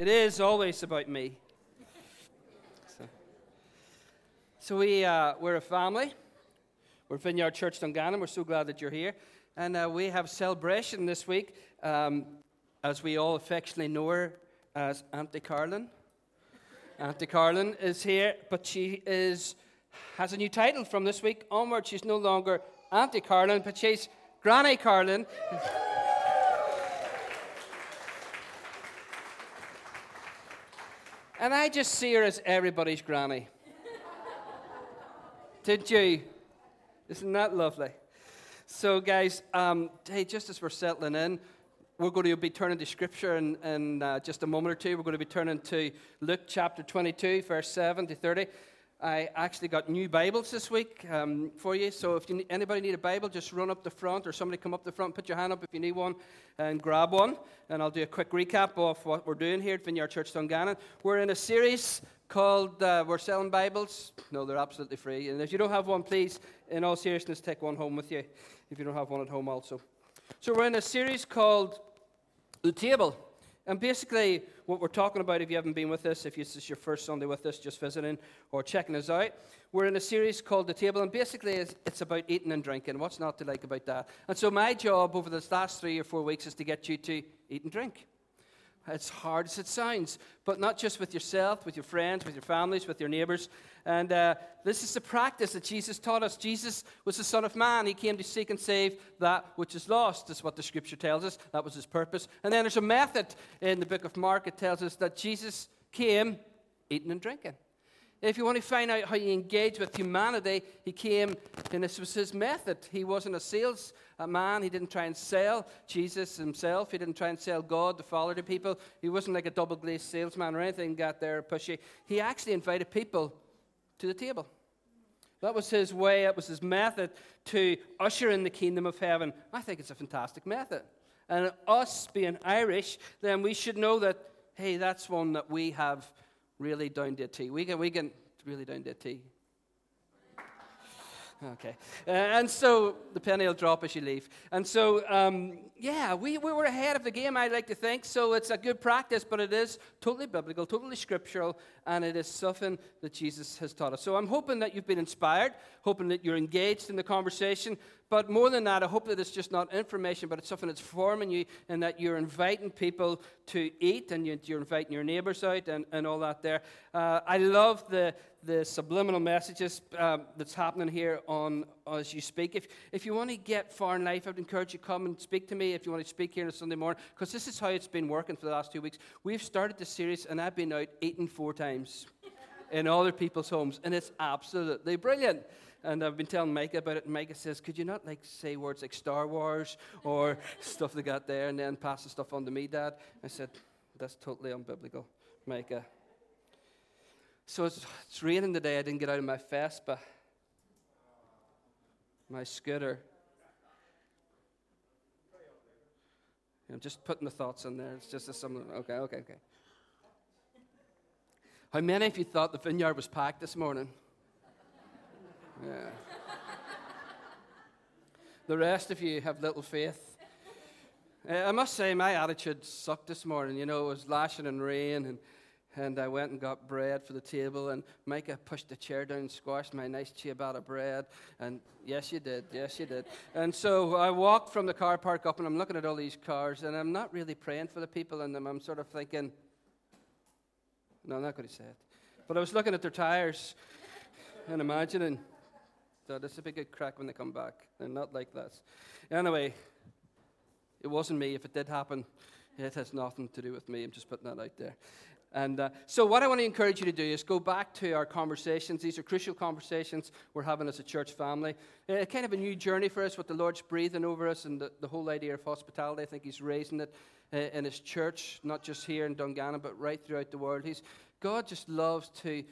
It is always about me. So we're a family. We're Vineyard Church Dungannon. We're so glad that you're here. And we have celebration this week, as we all affectionately know her as Auntie Carlin. Auntie Carlin is here, but she has a new title from this week onward. She's no longer Auntie Carlin, but she's Granny Carlin. And I just see her as everybody's granny. Did you? Isn't that lovely? So, guys, hey, just as we're settling in, we're going to be turning to Scripture in just a moment or two. We're going to be turning to Luke chapter 22, verse 7 to 30. I actually got new Bibles this week for you. So if anybody need a Bible, just run up the front, or somebody come up the front, put your hand up if you need one, and grab one. And I'll do a quick recap of what we're doing here at Vineyard Church Dungannon. We're in a series called We're Selling Bibles. No, they're absolutely free. And if you don't have one, please, in all seriousness, take one home with you if you don't have one at home also. So we're in a series called The Table. And basically what we're talking about, if you haven't been with us, if this is your first Sunday with us, just visiting or checking us out, we're in a series called The Table. And basically it's about eating and drinking. What's not to like about that? And so my job over this last 3 or 4 weeks is to get you to eat and drink. As hard as it sounds, but not just with yourself, with your friends, with your families, with your neighbors. And this is the practice that Jesus taught us. Jesus was the Son of Man. He came to seek and save that which is lost. That's what the Scripture tells us. That was his purpose. And then there's a method in the book of Mark. It tells us that Jesus came eating and drinking. If you want to find out how you engage with humanity, he came, and this was his method. He wasn't a sales man. He didn't try and sell Jesus himself. He didn't try and sell God, the Father, to people. He wasn't like a double-glazed salesman or anything, got there pushy. He actually invited people to the table. That was his way. That was his method to usher in the kingdom of heaven. I think it's a fantastic method. And us being Irish, then we should know that, hey, that's one that we have really down to a T. We can really down to a T. Okay. And so the penny will drop as you leave. And so, we were ahead of the game, I like to think. So it's a good practice, but it is totally biblical, totally scriptural, and it is something that Jesus has taught us. So I'm hoping that you've been inspired, hoping that you're engaged in the conversation. But more than that, I hope that it's just not information, but it's something that's forming you, and that you're inviting people to eat, and you're inviting your neighbors out, and all that there. I love the subliminal messages that's happening here on as you speak. If you want to get far in life, I would encourage you to come and speak to me if you want to speak here on a Sunday morning, because this is how it's been working for the last 2 weeks. We've started this series, and I've been out eating 4 times in other people's homes, and it's absolutely brilliant. And I've been telling Micah about it, and Micah says, could you not say words like Star Wars or stuff they got there, and then pass the stuff on to me, Dad? I said, that's totally unbiblical, Micah. So it's raining today. I didn't get out of my Fespa, my scooter. I'm just putting the thoughts in there. It's just okay. How many of you thought the vineyard was packed this morning? Yeah. The rest of you have little faith. I must say my attitude sucked this morning. You know, it was lashing and rain, and I went and got bread for the table, and Micah pushed the chair down and squashed my nice ciabatta bread, and yes you did. And so I walked from the car park up, and I'm looking at all these cars, and I'm not really praying for the people in them. I'm sort of thinking, no, I'm not going to say it, but I was looking at their tires and imagining, so this will be a good crack when they come back. They're not like this. Anyway, it wasn't me. If it did happen, it has nothing to do with me. I'm just putting that out there. And so what I want to encourage you to do is go back to our conversations. These are crucial conversations we're having as a church family. Kind of a new journey for us, what the Lord's breathing over us, and the whole idea of hospitality. I think he's raising it in his church, not just here in Dungannon, but right throughout the world. God just loves to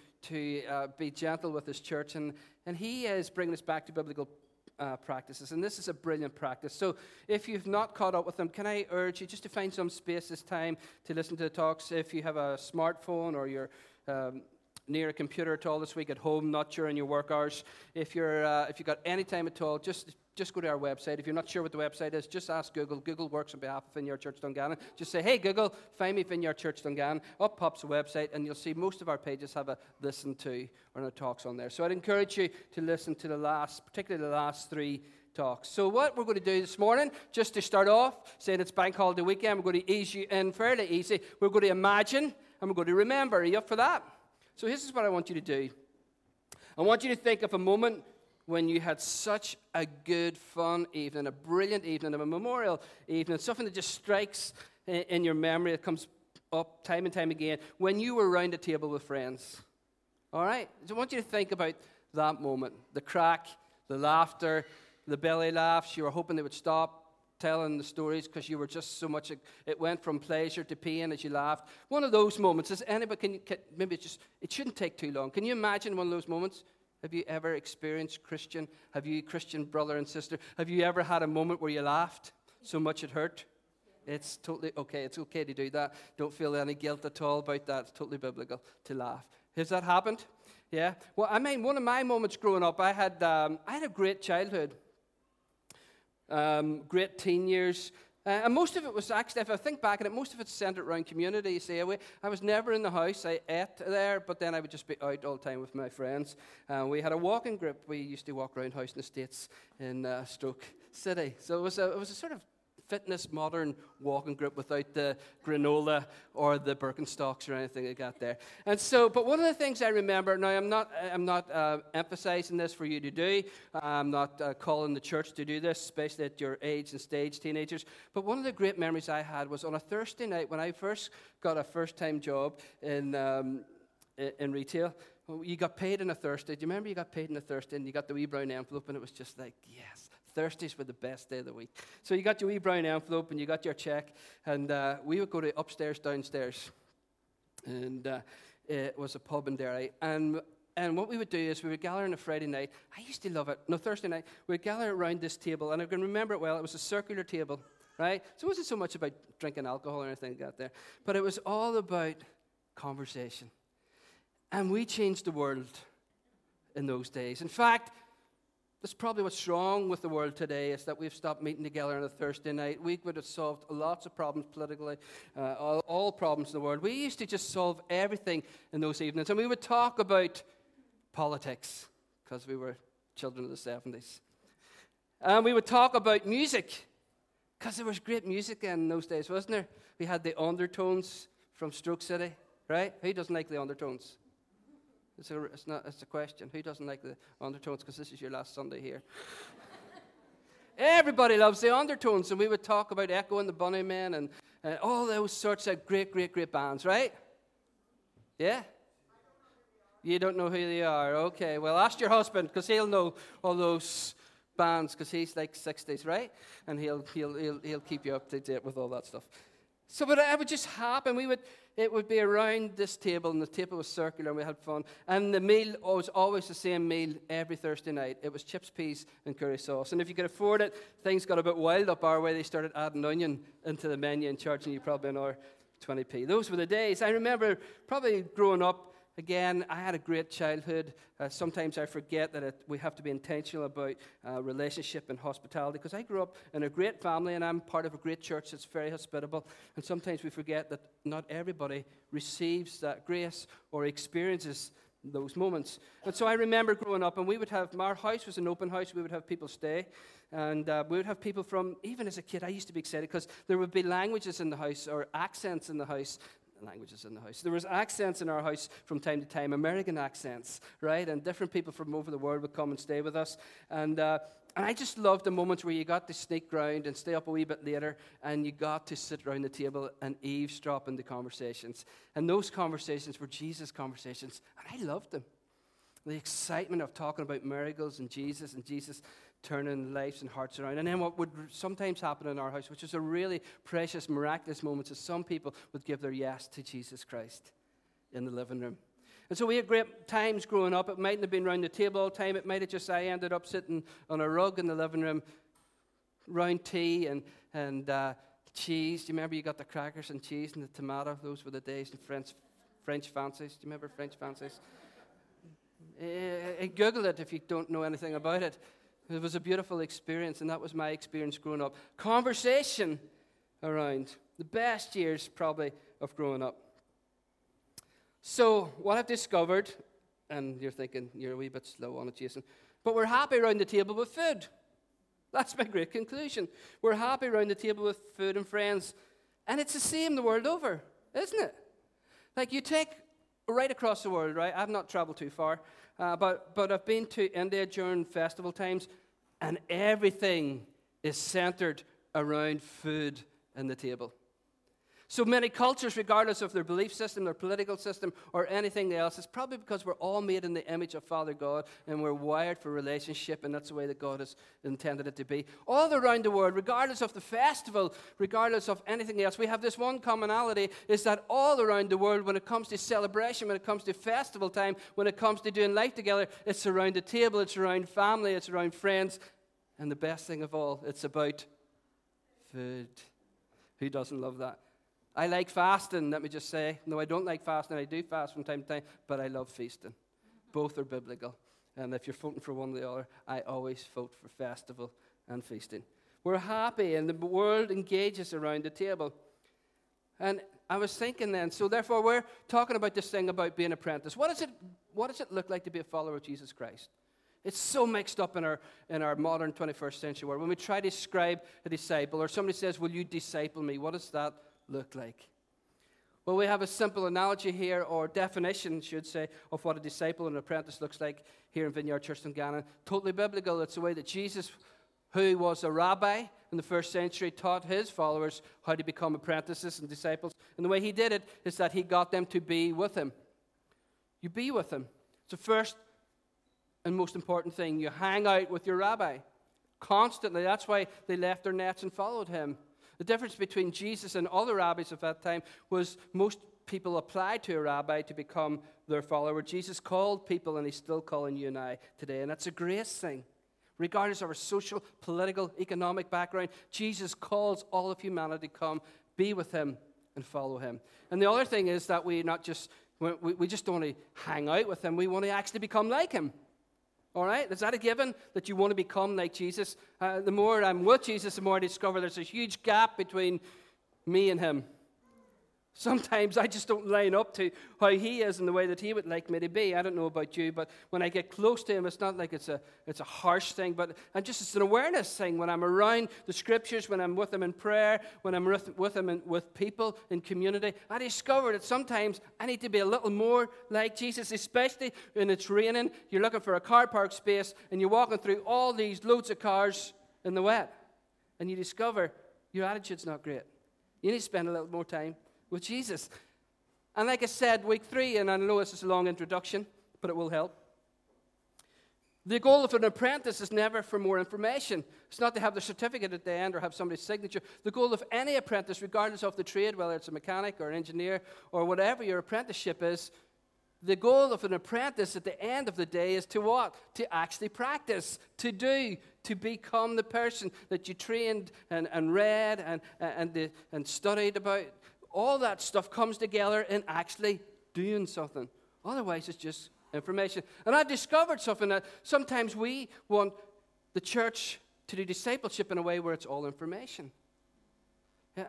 be gentle with his church, and he is bringing us back to biblical practices, and this is a brilliant practice. So if you've not caught up with them, can I urge you just to find some space this time to listen to the talks? If you have a smartphone, or your near a computer at all this week, at home, not during your work hours, if you've got any time at all, just go to our website. If you're not sure what the website is, just ask Google. Google works on behalf of Vineyard Church Dungannon. Just say, hey, Google, find me Vineyard Church Dungannon. Up pops the website, and you'll see most of our pages have a listen to or no talks on there. So I'd encourage you to listen to particularly the last three talks. So what we're going to do this morning, just to start off, saying it's Bank Holiday weekend, we're going to ease you in fairly easy. We're going to imagine, and we're going to remember. Are you up for that? So this is what I want you to do. I want you to think of a moment when you had such a good, fun evening, a brilliant evening, a memorial evening, something that just strikes in your memory, it comes up time and time again, when you were around a table with friends. All right? So I want you to think about that moment, the crack, the laughter, the belly laughs. You were hoping they would stop telling the stories because you were just so much, it went from pleasure to pain as you laughed. One of those moments, is anybody, it shouldn't take too long. Can you imagine one of those moments? Have you ever experienced Christian brother and sister? Have you ever had a moment where you laughed so much it hurt? It's totally okay. It's okay to do that. Don't feel any guilt at all about that. It's totally biblical to laugh. Has that happened? Yeah. Well, I mean, one of my moments growing up, I had a great childhood, great teen years. And most of it was actually, if I think back at it, most of it's centered around community. See, I was never in the house. I ate there, but then I would just be out all the time with my friends. We had a walking group. We used to walk around housing estates in Stoke City. So it was a sort of fitness, modern walking group without the granola or the Birkenstocks or anything I got there. And so, but one of the things I remember, now I'm not emphasizing this for you to do, I'm not calling the church to do this, especially at your age and stage, teenagers, but one of the great memories I had was on a Thursday night when I first got a first-time job in retail. You got paid on a Thursday. Do you remember you got paid on a Thursday and you got the wee brown envelope and it was just like, yes, Thursdays were the best day of the week. So you got your wee brown envelope and you got your check, and we would go to upstairs, downstairs, and it was a pub in Derry. And what we would do is we would gather on a Friday night. I used to love it. No, Thursday night. We'd gather around this table, and I can remember it well. It was a circular table, right? So it wasn't so much about drinking alcohol or anything like that there, but it was all about conversation. And we changed the world in those days. In fact, that's probably what's wrong with the world today, is that we've stopped meeting together on a Thursday night. We would have solved lots of problems politically, all problems in the world. We used to just solve everything in those evenings. And we would talk about politics, because we were children of the 70s. And we would talk about music, because there was great music in those days, wasn't there? We had the Undertones from Stoke City, right? Who doesn't like the Undertones? It's a question. Who doesn't like the Undertones? Because this is your last Sunday here. Everybody loves the Undertones, and we would talk about Echo and the Bunnymen and all those sorts of great, great, great bands, right? Yeah? You don't know who they are. Okay, well, ask your husband, because he'll know all those bands, because he's like 60s, right? And he'll keep you up to date with all that stuff. So but it would just happen. It would be around this table, and the table was circular, and we had fun. And the meal was always the same meal every Thursday night. It was chips, peas, and curry sauce. And if you could afford it, things got a bit wild up our way. They started adding onion into the menu and charging you probably another 20p. Those were the days. I remember probably growing up, again, I had a great childhood. Sometimes I forget that we have to be intentional about relationship and hospitality, because I grew up in a great family, and I'm part of a great church that's very hospitable. And sometimes we forget that not everybody receives that grace or experiences those moments. And so I remember growing up, and we would have, our house was an open house. We would have people stay, and we would have people from, even as a kid, I used to be excited, because there would be languages in the house or accents in the house. There was accents in our house from time to time, American accents, right? And different people from over the world would come and stay with us. And I just loved the moments where you got to sneak round and stay up a wee bit later, and you got to sit around the table and eavesdrop in the conversations. And those conversations were Jesus conversations, and I loved them. The excitement of talking about miracles and Jesus turning lives and hearts around. And then what would sometimes happen in our house, which is a really precious, miraculous moment, is some people would give their yes to Jesus Christ in the living room. And so we had great times growing up. It mightn't have been around the table all the time. It might have just, I ended up sitting on a rug in the living room, round tea and cheese. Do you remember you got the crackers and cheese and the tomato? Those were the days, and French French fancies. Do you remember French fancies? Google it if you don't know anything about it. It was a beautiful experience, and that was my experience growing up. Conversation around the best years, probably, of growing up. So what I've discovered, and you're thinking, you're a wee bit slow on it, Jason, but we're happy around the table with food. That's my great conclusion. We're happy around the table with food and friends, and it's the same the world over, isn't it? Like you take right across the world, right? I've not traveled too far, but I've been to India during festival times, and everything is centered around food and the table. So many cultures, regardless of their belief system, their political system, or anything else, it's probably because we're all made in the image of Father God, and we're wired for relationship, and that's the way that God has intended it to be. All around the world, regardless of the festival, regardless of anything else, we have this one commonality, is that all around the world, when it comes to celebration, when it comes to festival time, when it comes to doing life together, it's around the table, it's around family, it's around friends, and the best thing of all, it's about food. Who doesn't love that? I like fasting, let me just say. No, I don't like fasting. I do fast from time to time, but I love feasting. Both are biblical. And if you're voting for one or the other, I always vote for festival and feasting. We're happy, and the world engages around the table. And I was thinking then, so therefore we're talking about this thing about being apprentice. What does it look like to be a follower of Jesus Christ? It's so mixed up in our modern 21st century world. When we try to describe a disciple, or somebody says, will you disciple me? What does that look like? Well, we have a simple analogy here, or definition, should say, of what a disciple and an apprentice looks like here in Vineyard Church Dungannon. Totally biblical. It's the way that Jesus, who was a rabbi in the first century, taught his followers how to become apprentices and disciples. And the way he did it is that he got them to be with him. You be with him. It's the first and most important thing. You hang out with your rabbi constantly. That's why they left their nets and followed him. The difference between Jesus and other rabbis of that time was most people applied to a rabbi to become their follower. Jesus called people, and he's still calling you and I today, and that's a grace thing. Regardless of our social, political, economic background, Jesus calls all of humanity to come, be with him, and follow him. And the other thing is that we just don't want to hang out with him, we want to actually become like him. All right? Is that a given that you want to become like Jesus? The more I'm with Jesus, the more I discover there's a huge gap between me and him. Sometimes I just don't line up to how he is and the way that he would like me to be. I don't know about you, but when I get close to him, it's not like it's a harsh thing, but it's an awareness thing. When I'm around the Scriptures, when I'm with him in prayer, when I'm with him with people in community, I discover that sometimes I need to be a little more like Jesus, especially when it's raining. You're looking for a car park space, and you're walking through all these loads of cars in the wet, and you discover your attitude's not great. You need to spend a little more time with Jesus. And like I said, week 3, and I know this is a long introduction, but it will help. The goal of an apprentice is never for more information. It's not to have the certificate at the end or have somebody's signature. The goal of any apprentice, regardless of the trade, whether it's a mechanic or an engineer or whatever your apprenticeship is, the goal of an apprentice at the end of the day is to what? To actually practice, to do, to become the person that you trained and read and studied about. All that stuff comes together in actually doing something. Otherwise, it's just information. And I discovered something that sometimes we want the church to do discipleship in a way where it's all information.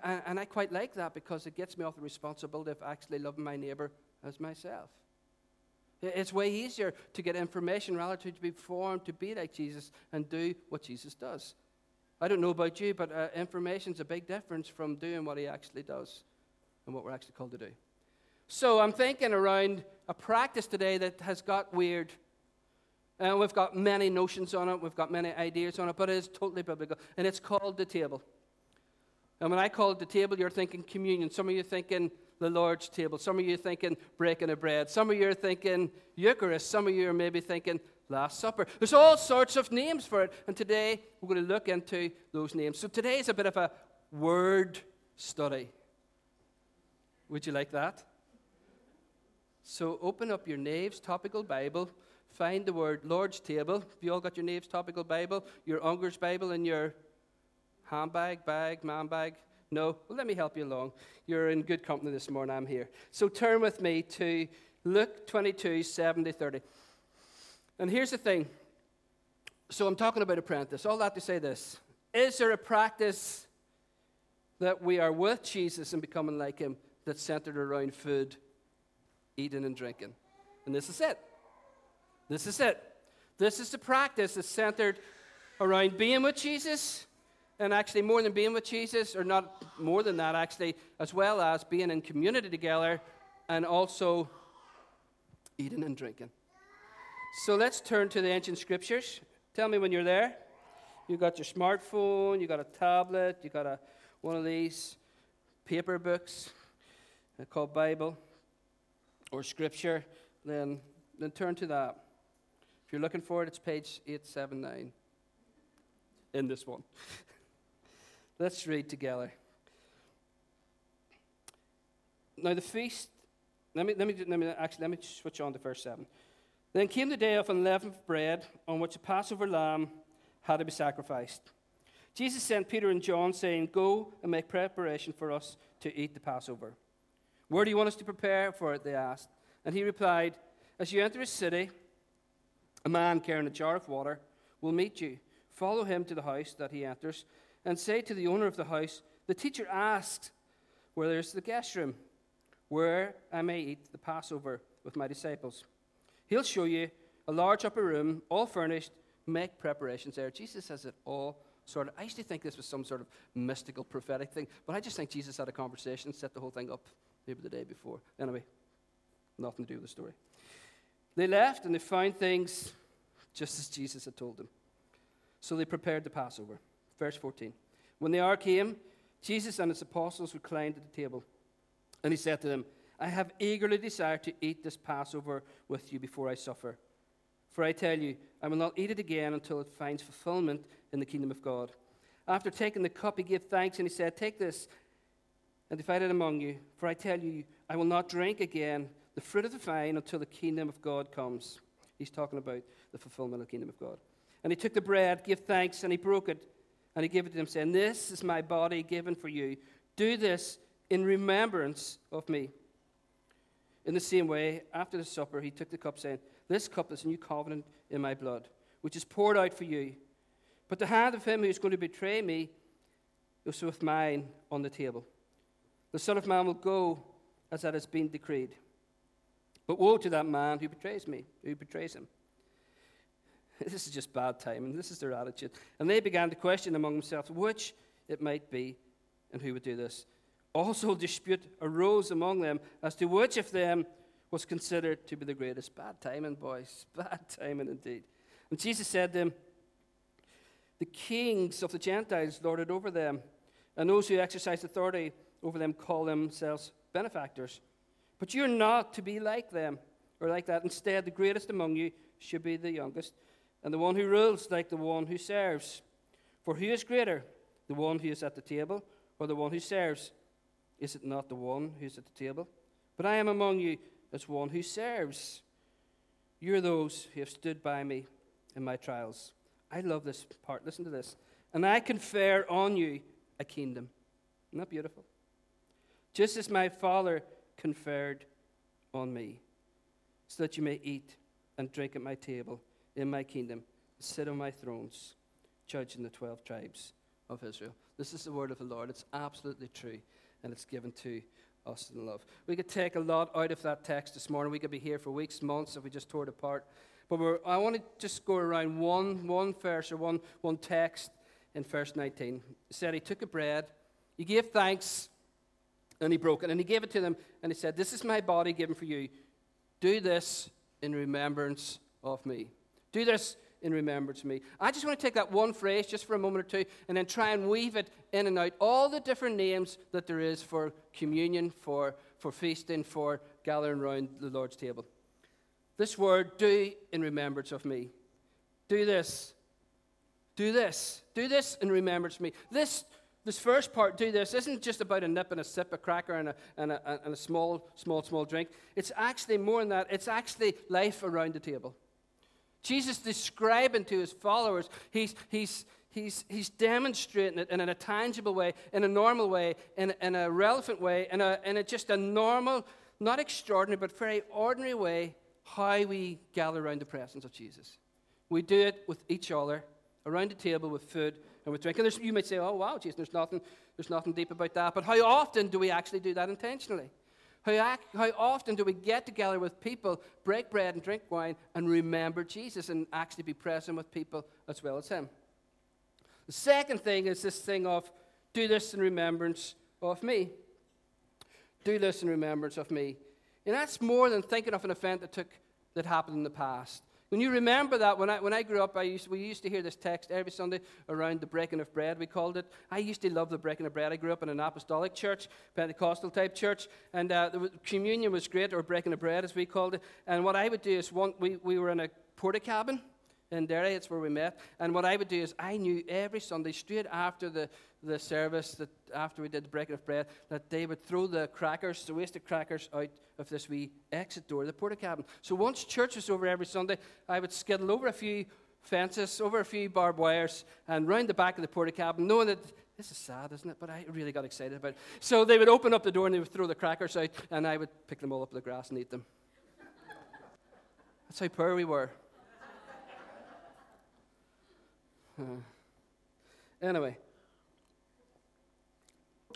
And I quite like that because it gets me off the responsibility of actually loving my neighbor as myself. It's way easier to get information rather than to be formed, to be like Jesus and do what Jesus does. I don't know about you, but information's a big difference from doing what he actually does. And what we're actually called to do. So I'm thinking around a practice today that has got weird. And we've got many notions on it. We've got many ideas on it. But it is totally biblical. And it's called the table. And when I call it the table, you're thinking communion. Some of you are thinking the Lord's table. Some of you are thinking breaking of bread. Some of you are thinking Eucharist. Some of you are maybe thinking Last Supper. There's all sorts of names for it. And today we're going to look into those names. So today is a bit of a word study. Would you like that? So open up your Nave's Topical Bible, find the word Lord's Table. Have you all got your Nave's Topical Bible, your Unger's Bible, and your handbag, bag, man bag, No? Well, let me help you along. You're in good company this morning. I'm here. So turn with me to Luke 22, 70-30. And here's the thing. So I'm talking about apprentice. All that to say this. Is there a practice that we are with Jesus and becoming like him that's centered around food, eating and drinking? And this is it. This is it. This is the practice that's centered around being with Jesus, and actually more than being with Jesus, or not more than that actually, as well as being in community together and also eating and drinking. So let's turn to the ancient scriptures. Tell me when you're there. You got your smartphone, you got a tablet, you got one of these paper books called Bible or Scripture, then turn to that. If you're looking for it, it's page 879 in this one. Let's read together. Now the feast, let me switch on to verse 7. Then came the day of unleavened bread on which the Passover lamb had to be sacrificed. Jesus sent Peter and John, saying, "Go and make preparation for us to eat the Passover." "Where do you want us to prepare for it?" they asked. And he replied, "As you enter a city, a man carrying a jar of water will meet you. Follow him to the house that he enters, and say to the owner of the house, 'The teacher asks, where is the guest room, where I may eat the Passover with my disciples?' He'll show you a large upper room, all furnished. Make preparations there." Jesus has it all. I used to think this was some sort of mystical, prophetic thing, but I just think Jesus had a conversation, set the whole thing up maybe the day before. Anyway, nothing to do with the story. They left, and they found things just as Jesus had told them. So they prepared the Passover. Verse 14. When the hour came, Jesus and his apostles reclined at the table, and he said to them, "I have eagerly desired to eat this Passover with you before I suffer. For I tell you, I will not eat it again until it finds fulfillment in the kingdom of God." After taking the cup, he gave thanks, and he said, "Take this and divide it among you. For I tell you, I will not drink again the fruit of the vine until the kingdom of God comes." He's talking about the fulfillment of the kingdom of God. And he took the bread, gave thanks, and he broke it, and he gave it to them, saying, "This is my body given for you. Do this in remembrance of me." In the same way, after the supper, he took the cup, saying, "This cup is a new covenant in my blood, which is poured out for you. But the hand of him who is going to betray me is with mine on the table. The Son of Man will go as that has been decreed. But woe to that man who betrays him. This is just bad timing. This is their attitude. And they began to question among themselves which it might be and who would do this. Also dispute arose among them as to which of them was considered to be the greatest." Bad timing, boys. Bad timing indeed. And Jesus said to them, "The kings of the Gentiles lord it over them, and those who exercise authority over them call themselves benefactors. But you're not to be like them or like that. Instead, the greatest among you should be the youngest, and the one who rules like the one who serves. For who is greater, the one who is at the table or the one who serves? Is it not the one who is at the table? But I am among you as one who serves. You're those who have stood by me in my trials." I love this part. Listen to this. "And I confer on you a kingdom." Isn't that beautiful? "Just as my Father conferred on me, so that you may eat and drink at my table in my kingdom, sit on my thrones, judging the 12 tribes of Israel." This is the word of the Lord. It's absolutely true, and it's given to us in love. We could take a lot out of that text this morning. We could be here for weeks, months, if we just tore it apart. But I want to just go around one verse or one text in verse 19. It said, he took a bread, he gave thanks, and he broke it. And he gave it to them, and he said, "This is my body given for you. Do this in remembrance of me." Do this in remembrance of me. I just want to take that one phrase just for a moment or two and then try and weave it in and out. All the different names that there is for communion, for feasting, for gathering around the Lord's table. This word, "do in remembrance of me." Do this. Do this. Do this in remembrance of me. This first part, "do this," isn't just about a nip and a sip, a cracker and a small drink. It's actually more than that. It's actually life around the table. Jesus describing to his followers, he's He's demonstrating it in a tangible way, in a normal way, in a relevant way, in a just a normal, not extraordinary, but very ordinary way, how we gather around the presence of Jesus. We do it with each other, around the table with food and with drink. And you might say, oh, wow, Jason, there's nothing deep about that. But how often do we actually do that intentionally? How often do we get together with people, break bread and drink wine, and remember Jesus and actually be present with people as well as him? The second thing is this thing of, do this in remembrance of me. Do this in remembrance of me. And that's more than thinking of an event that happened in the past. When you remember that, when I grew up, we used to hear this text every Sunday around the breaking of bread, we called it. I used to love the breaking of bread. I grew up in an apostolic church, Pentecostal type church, and communion was great, or breaking of bread as we called it. And what I would do is, we were in a porta cabin in Derry, it's where we met. And what I would do is, I knew every Sunday, straight after the service, that after we did the breaking of bread, that they would throw the wasted crackers out of this wee exit door, the porta cabin. So once church was over every Sunday, I would skittle over a few fences, over a few barbed wires, and round the back of the porta cabin, knowing that, this is sad, isn't it? But I really got excited about it. So they would open up the door and they would throw the crackers out, and I would pick them all up in the grass and eat them. That's how poor we were. Anyway,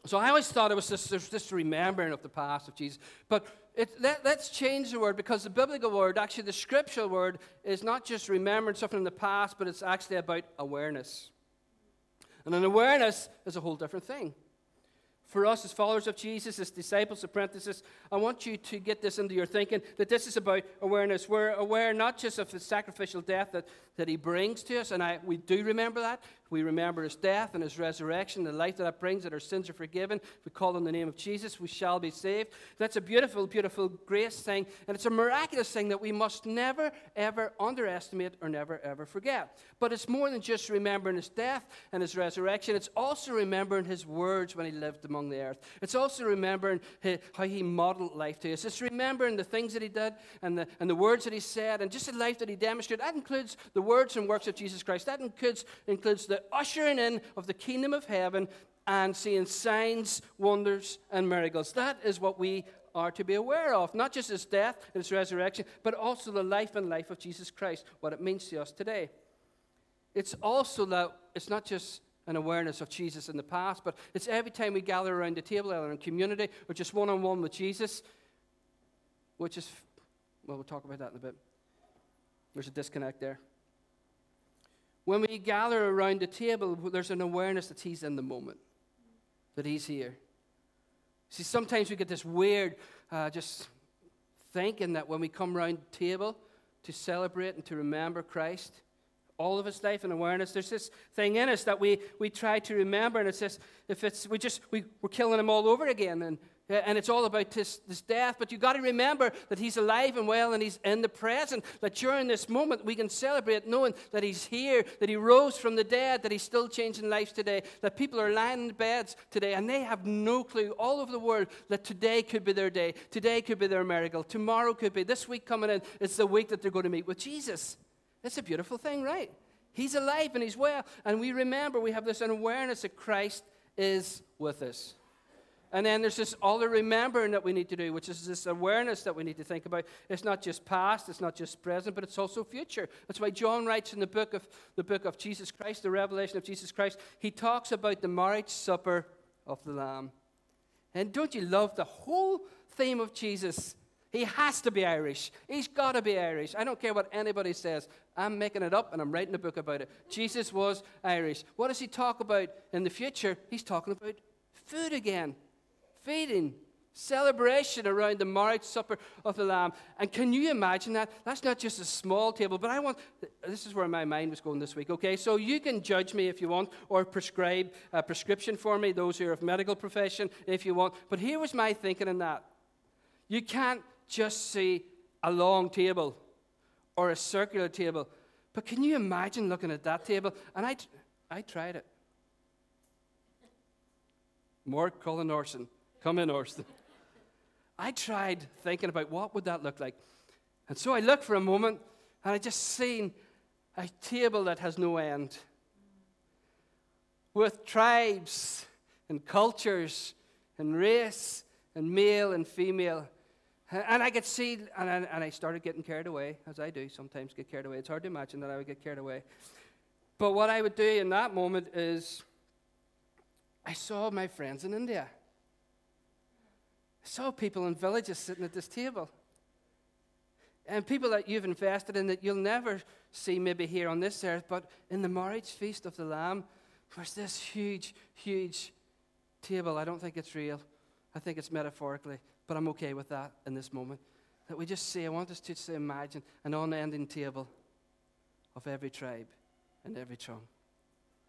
so I always thought it was this remembering of the past of Jesus. But let's change the word, because the biblical word, actually the scriptural word, is not just remembering something in the past, but it's actually about awareness. And an awareness is a whole different thing. For us as followers of Jesus, as disciples, apprentices, I want you to get this into your thinking, that this is about awareness. We're aware not just of the sacrificial death that he brings to us, and we do remember that. We remember his death and his resurrection, the life that brings, that our sins are forgiven. If we call on the name of Jesus, we shall be saved. That's a beautiful, beautiful grace thing, and it's a miraculous thing that we must never, ever underestimate or never, ever forget. But it's more than just remembering his death and his resurrection. It's also remembering his words when he lived among the earth. It's also remembering how he modeled life to us. It's remembering the things that he did and the words that he said, and just the life that he demonstrated. That includes the words and works of Jesus Christ. That includes the ushering in of the kingdom of heaven and seeing signs, wonders, and miracles. That is what we are to be aware of, not just his death and his resurrection, but also the life and life of Jesus Christ, what it means to us today. It's also that it's not just an awareness of Jesus in the past, but it's every time we gather around the table, either in community or just one-on-one with Jesus, which is, well, we'll talk about that in a bit. There's a disconnect there. When we gather around the table, there's an awareness that he's in the moment, that he's here. See, sometimes we get this weird just thinking that when we come around the table to celebrate and to remember Christ, all of his life and awareness, there's this thing in us that we try to remember, and it's this, we're killing him all over again, and it's all about this death. But you've got to remember that he's alive and well, and he's in the present, that during this moment we can celebrate knowing that he's here, that he rose from the dead, that he's still changing lives today, that people are lying in beds today, and they have no clue all over the world that today could be their day, today could be their miracle, tomorrow could be, this week coming in, it's the week that they're going to meet with Jesus. That's a beautiful thing, right? He's alive and he's well, and we remember, we have this awareness that Christ is with us. And then there's this other remembering that we need to do, which is this awareness that we need to think about. It's not just past, it's not just present, but it's also future. That's why John writes in the book of Jesus Christ, the revelation of Jesus Christ, he talks about the marriage supper of the Lamb. And don't you love the whole theme of Jesus? He has to be Irish. He's got to be Irish. I don't care what anybody says. I'm making it up, and I'm writing a book about it. Jesus was Irish. What does he talk about in the future? He's talking about food again. Feeding, celebration around the marriage supper of the Lamb. And can you imagine that? That's not just a small table, but this is where my mind was going this week, okay? So you can judge me if you want, or prescribe a prescription for me, those who are of medical profession, if you want. But here was my thinking in that. You can't just see a long table or a circular table, but can you imagine looking at that table? And I tried it. Mark, Colin, Orson. Come in, Orson. I tried thinking about what would that look like. And so I looked for a moment, and I just seen a table that has no end. with tribes and cultures and race and male and female. And I could see, and I started getting carried away, as I do sometimes get carried away. It's hard to imagine that I would get carried away. But what I would do in that moment is, I saw my friends in India. I saw people in villages sitting at this table. And people that you've invested in that you'll never see maybe here on this earth, but in the marriage feast of the Lamb, there's this huge, huge table. I don't think it's real. I think it's metaphorically, but I'm okay with that in this moment. That we just see, I want us to just imagine an unending table of every tribe and every tongue.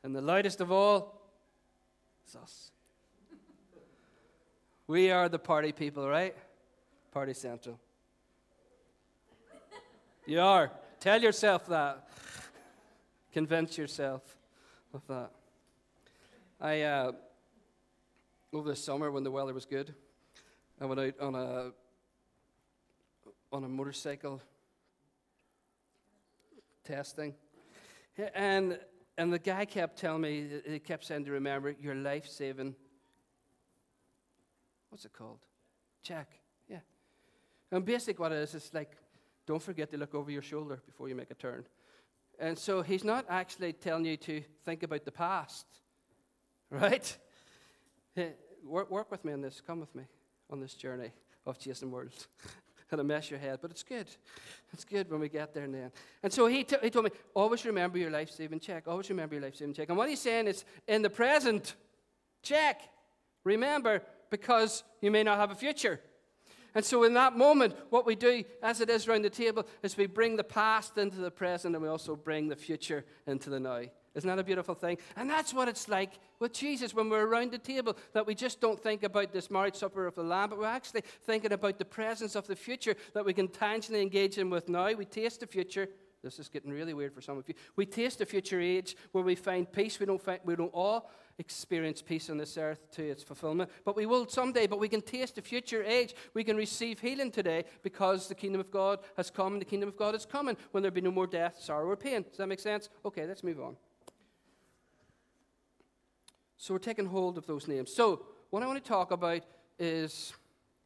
And the loudest of all is us. We are the party people, right? Party Central. You are. Tell yourself that. Convince yourself of that. I over the summer when the weather was good, I went out on a motorcycle testing, and the guy kept telling me, he kept saying to remember your life-saving. What's it called? Check. Yeah. And basically, what it is, it's like, don't forget to look over your shoulder before you make a turn. And so he's not actually telling you to think about the past, right? Hey, work with me on this. Come with me on this journey of chasing worlds. It'll mess your head, but it's good. It's good when we get there in the end. And so he told me, always remember your life-saving check. Always remember your life-saving check. And what he's saying is, in the present, check. Remember, because you may not have a future. And so in that moment, what we do, as it is around the table, is we bring the past into the present, and we also bring the future into the now. Isn't that a beautiful thing? And that's what it's like with Jesus when we're around the table, that we just don't think about this marriage supper of the Lamb, but we're actually thinking about the presence of the future that we can tangibly engage in with now. We taste the future. This is getting really weird for some of you. We taste the future age where we find peace. We don't all experience peace on this earth to its fulfillment, but we will someday. But we can taste the future age. We can receive healing today because the kingdom of God has come. The kingdom of God is coming when there be no more death, sorrow, or pain. Does that make sense? Okay, let's move on. So we're taking hold of those names. So what I want to talk about is,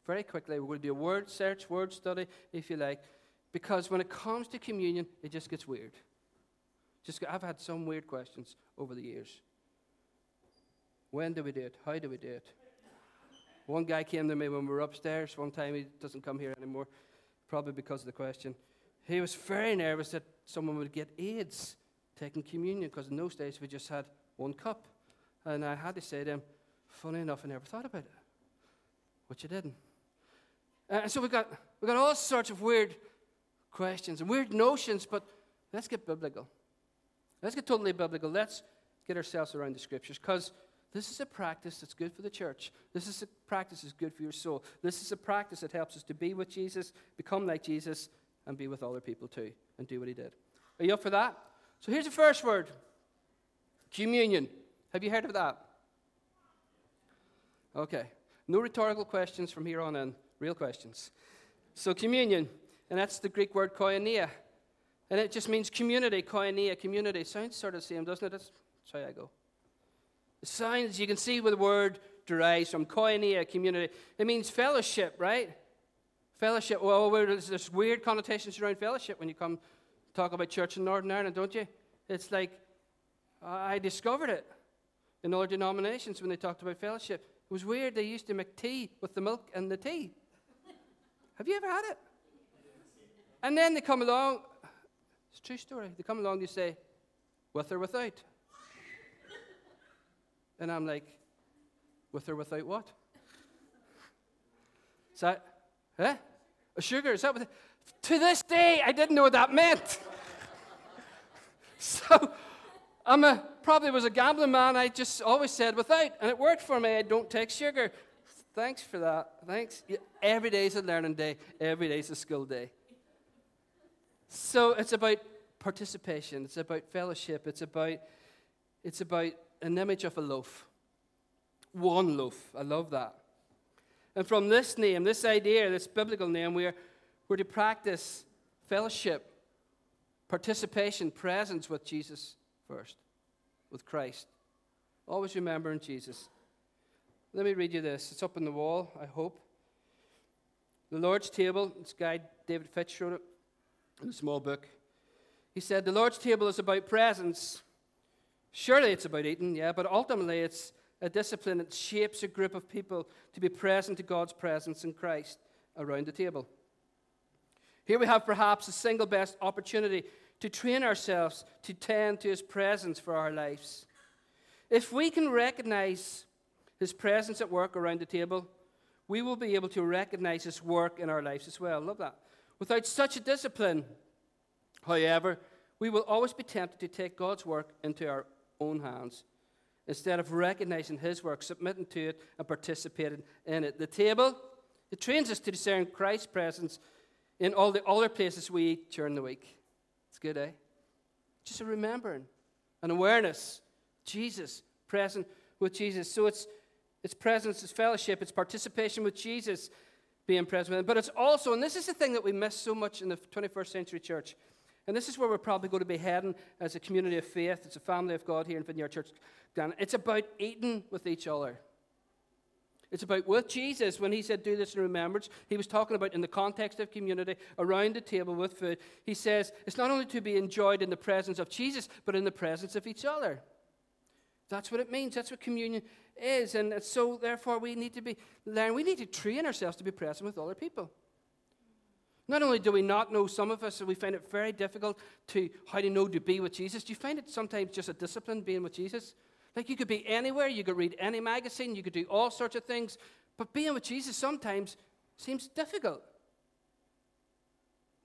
very quickly, we're going to do a word search, word study, if you like, because when it comes to communion, it just gets weird. I've had some weird questions over the years. When do we do it? How do we do it? One guy came to me when we were upstairs. One time, he doesn't come here anymore, probably because of the question. He was very nervous that someone would get AIDS taking communion, because in those days, we just had one cup. And I had to say to him, funny enough, I never thought about it, which I didn't. And so we got all sorts of weird questions and weird notions, but let's get biblical. Let's get totally biblical. Let's get ourselves around the Scriptures, because this is a practice that's good for the church. This is a practice that's good for your soul. This is a practice that helps us to be with Jesus, become like Jesus, and be with other people too, and do what he did. Are you up for that? So here's the first word, communion. Have you heard of that? Okay. No rhetorical questions from here on in. Real questions. So communion, and that's the Greek word koinonia. And it just means community, koinonia, community. Sounds sort of the same, doesn't it? That's how I go. It sounds, you can see where the word derives from, koinonia, community. It means fellowship, right? Fellowship. Well, there's weird connotations around fellowship when you come talk about church in Northern Ireland, don't you? It's like, I discovered it. In other denominations, when they talked about fellowship, it was weird. They used to make tea with the milk and the tea. Have you ever had it? And then they come along. It's a true story. They come along, they say, with or without. And I'm like, with or without what? Is that, a sugar? Is that what? To this day, I didn't know what that meant. So, probably was a gambling man. I just always said without, and it worked for me. I don't take sugar. Thanks for that. Thanks. Every day's a learning day. Every day's a school day. So it's about participation. It's about fellowship. It's about an image of a loaf. One loaf. I love that. And from this name, this idea, this biblical name, we're to practice fellowship, participation, presence with Jesus first, with Christ. always remembering Jesus. Let me read you this. It's up on the wall, I hope. The Lord's Table, this guy, David Fitch, wrote it in a small book. He said, the Lord's Table is about presents. Surely it's about eating, yeah, but ultimately it's a discipline that shapes a group of people to be present to God's presence in Christ around the table. Here we have perhaps the single best opportunity to train ourselves to tend to His presence for our lives. If we can recognize His presence at work around the table, we will be able to recognize His work in our lives as well. Love that. Without such a discipline, however, we will always be tempted to take God's work into our own hands instead of recognizing His work, submitting to it, and participating in it. The table, it trains us to discern Christ's presence in all the other places we eat during the week. It's good, eh? Just a remembering, an awareness, Jesus, present with Jesus. So it's presence, it's fellowship, it's participation with Jesus, being present with Him. But it's also, and this is the thing that we miss so much in the 21st century church, and this is where we're probably going to be heading as a community of faith, as a family of God here in Vineyard Church Dungannon. It's about eating with each other. It's about with Jesus. When He said, do this in remembrance, He was talking about in the context of community, around the table with food. He says, it's not only to be enjoyed in the presence of Jesus, but in the presence of each other. That's what it means. That's what communion is. And so, therefore, we need to we need to train ourselves to be present with other people. Not only do we not know, some of us, we find it very difficult to be with Jesus. Do you find it sometimes just a discipline, being with Jesus? Like, you could be anywhere, you could read any magazine, you could do all sorts of things, but being with Jesus sometimes seems difficult.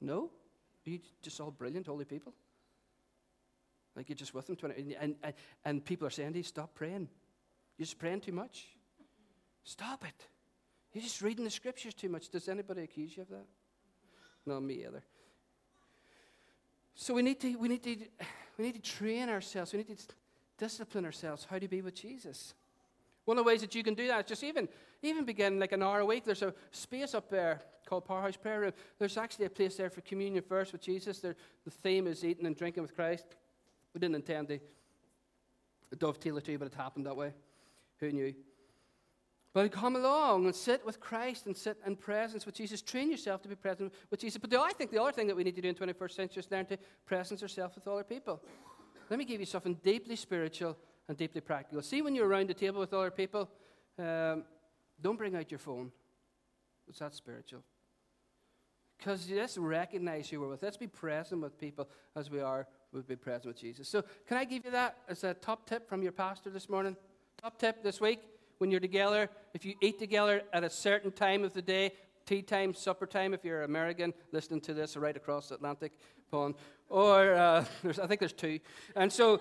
No? Are you just all brilliant, holy people? Like, you're just with Him, and people are saying, hey, stop praying. You're just praying too much. Stop it. You're just reading the Scriptures too much. Does anybody accuse you of that? Not me either. So we need to train ourselves. We need to discipline ourselves how to be with Jesus. One of the ways that you can do that is just even begin like an hour a week. There's a space up there called Powerhouse Prayer Room. There's actually a place there for communion first with Jesus. The theme is eating and drinking with Christ. We didn't intend to dovetail the two, but it happened that way. Who knew? But come along and sit with Christ and sit in presence with Jesus. Train yourself to be present with Jesus. But I think the other thing that we need to do in the 21st century is learn to presence ourselves with other people. Let me give you something deeply spiritual and deeply practical. See, when you're around the table with other people, don't bring out your phone. It's that spiritual. Because let's recognize who we're with. Let's be present with people as we are. We'll be present with Jesus. So can I give you that as a top tip from your pastor this morning? Top tip this week, when you're together, if you eat together at a certain time of the day, tea time, supper time, if you're American, listening to this right across the Atlantic pond, or I think there's two. And so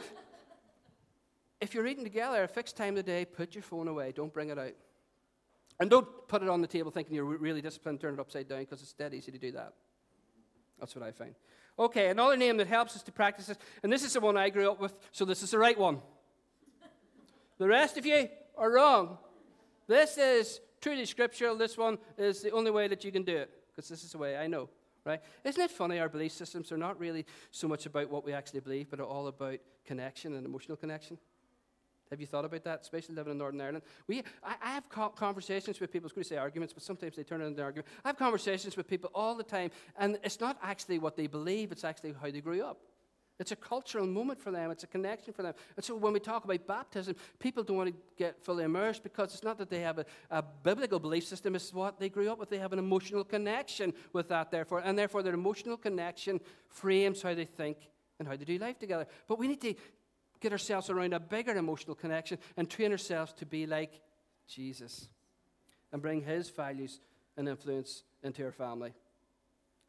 if you're eating together at a fixed time of the day, put your phone away. Don't bring it out. And don't put it on the table thinking you're really disciplined, turn it upside down, because it's dead easy to do that. That's what I find. Okay, another name that helps us to practice this, and this is the one I grew up with, so this is the right one. The rest of you are wrong. This is truly scriptural. This one is the only way that you can do it, because this is the way I know, right? Isn't it funny, our belief systems are not really so much about what we actually believe, but are all about connection and emotional connection? Have you thought about that, especially living in Northern Ireland? I have conversations with people. I was going to say arguments, but sometimes they turn it into an argument. I have conversations with people all the time, and it's not actually what they believe. It's actually how they grew up. It's a cultural moment for them. It's a connection for them. And so when we talk about baptism, people don't want to get fully immersed because it's not that they have a biblical belief system. It's what they grew up with. They have an emotional connection with that, therefore. And therefore, their emotional connection frames how they think and how they do life together. But we need to get ourselves around a bigger emotional connection and train ourselves to be like Jesus and bring His values and influence into our family.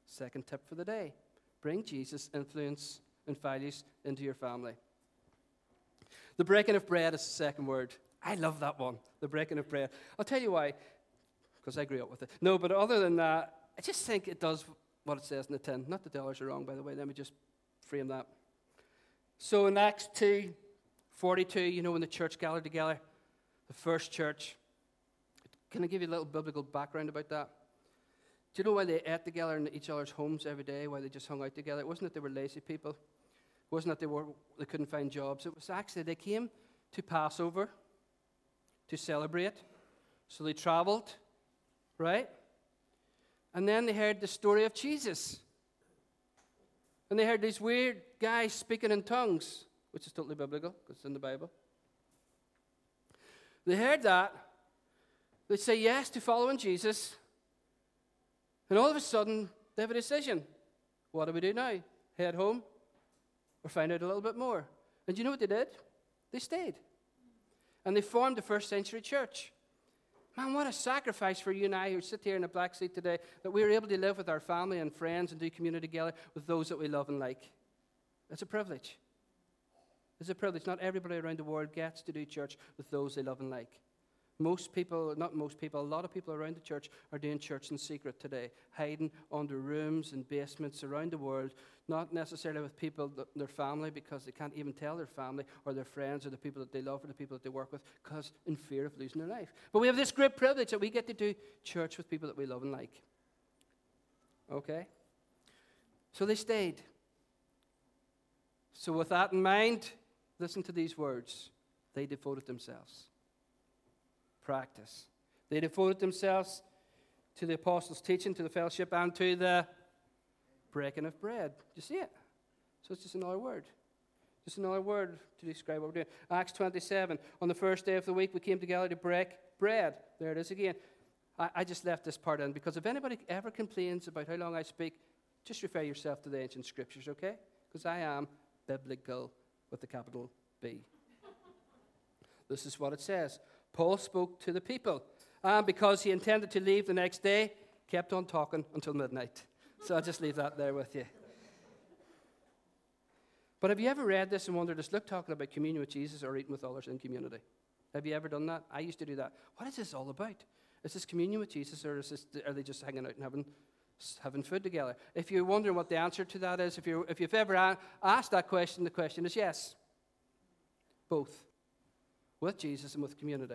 Second tip for the day, bring Jesus' influence and values into your family. The breaking of bread is the second word. I love that one, the breaking of bread. I'll tell you why, because I grew up with it. No, but other than that, I just think it does what it says in the tin. Not that the others are wrong, by the way. Let me just frame that. So in Acts 2:42, when the church gathered together, the first church. Can I give you a little biblical background about that? Do you know why they ate together in each other's homes every day, why they just hung out together? It wasn't that they were lazy people. It wasn't that they couldn't find jobs. It was actually they came to Passover to celebrate. So they traveled, right? And then they heard the story of Jesus. And they heard these weird guys speaking in tongues, which is totally biblical because it's in the Bible. They heard that. They say yes to following Jesus. And all of a sudden, they have a decision. What do we do now? Head home or find out a little bit more? And you know what they did? They stayed. And they formed the first century church. Man, what a sacrifice for you and I who sit here in the black seat today, that we are able to live with our family and friends and do community together with those that we love and like. It's a privilege. It's a privilege. Not everybody around the world gets to do church with those they love and like. A lot of people around the church are doing church in secret today, hiding under rooms and basements around the world, not necessarily with people, their family, because they can't even tell their family or their friends or the people that they love or the people that they work with, because in fear of losing their life. But we have this great privilege that we get to do church with people that we love and like. Okay? So they stayed. So with that in mind, listen to these words. They devoted themselves. Practice. They devoted themselves to the apostles' teaching, to the fellowship, and to the breaking of bread. Do you see it? So it's just another word. Just another word to describe what we're doing. Acts 27. On the first day of the week, we came together to break bread. There it is again. I just left this part in because if anybody ever complains about how long I speak, just refer yourself to the ancient scriptures, okay? Because I am biblical with the capital B. This is what it says. Paul spoke to the people, and because he intended to leave the next day, kept on talking until midnight. So I'll just leave that there with you. But have you ever read this and wondered, is Luke talking about communion with Jesus or eating with others in community? Have you ever done that? I used to do that. What is this all about? Is this communion with Jesus, or are they just hanging out and having food together? If you're wondering what the answer to that is, if you've ever asked that question, the question is yes. Both. With Jesus and with community.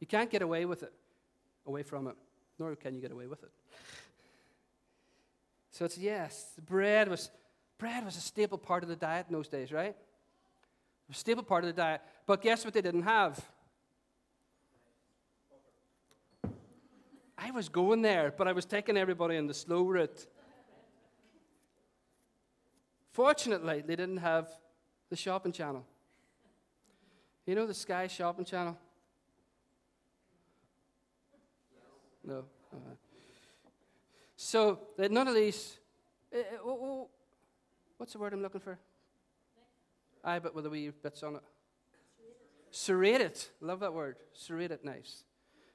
You can't get away from it, nor can you get away with it. So it's yes. Bread was a staple part of the diet in those days, right? A staple part of the diet. But guess what they didn't have? I was going there, but I was taking everybody on the slow route. Fortunately, they didn't have the shopping channel. You know the Sky Shopping Channel? No. So none of these. What's the word I'm looking for? Aye, but with a wee bits on it. Serrated. Love that word. Serrated knives.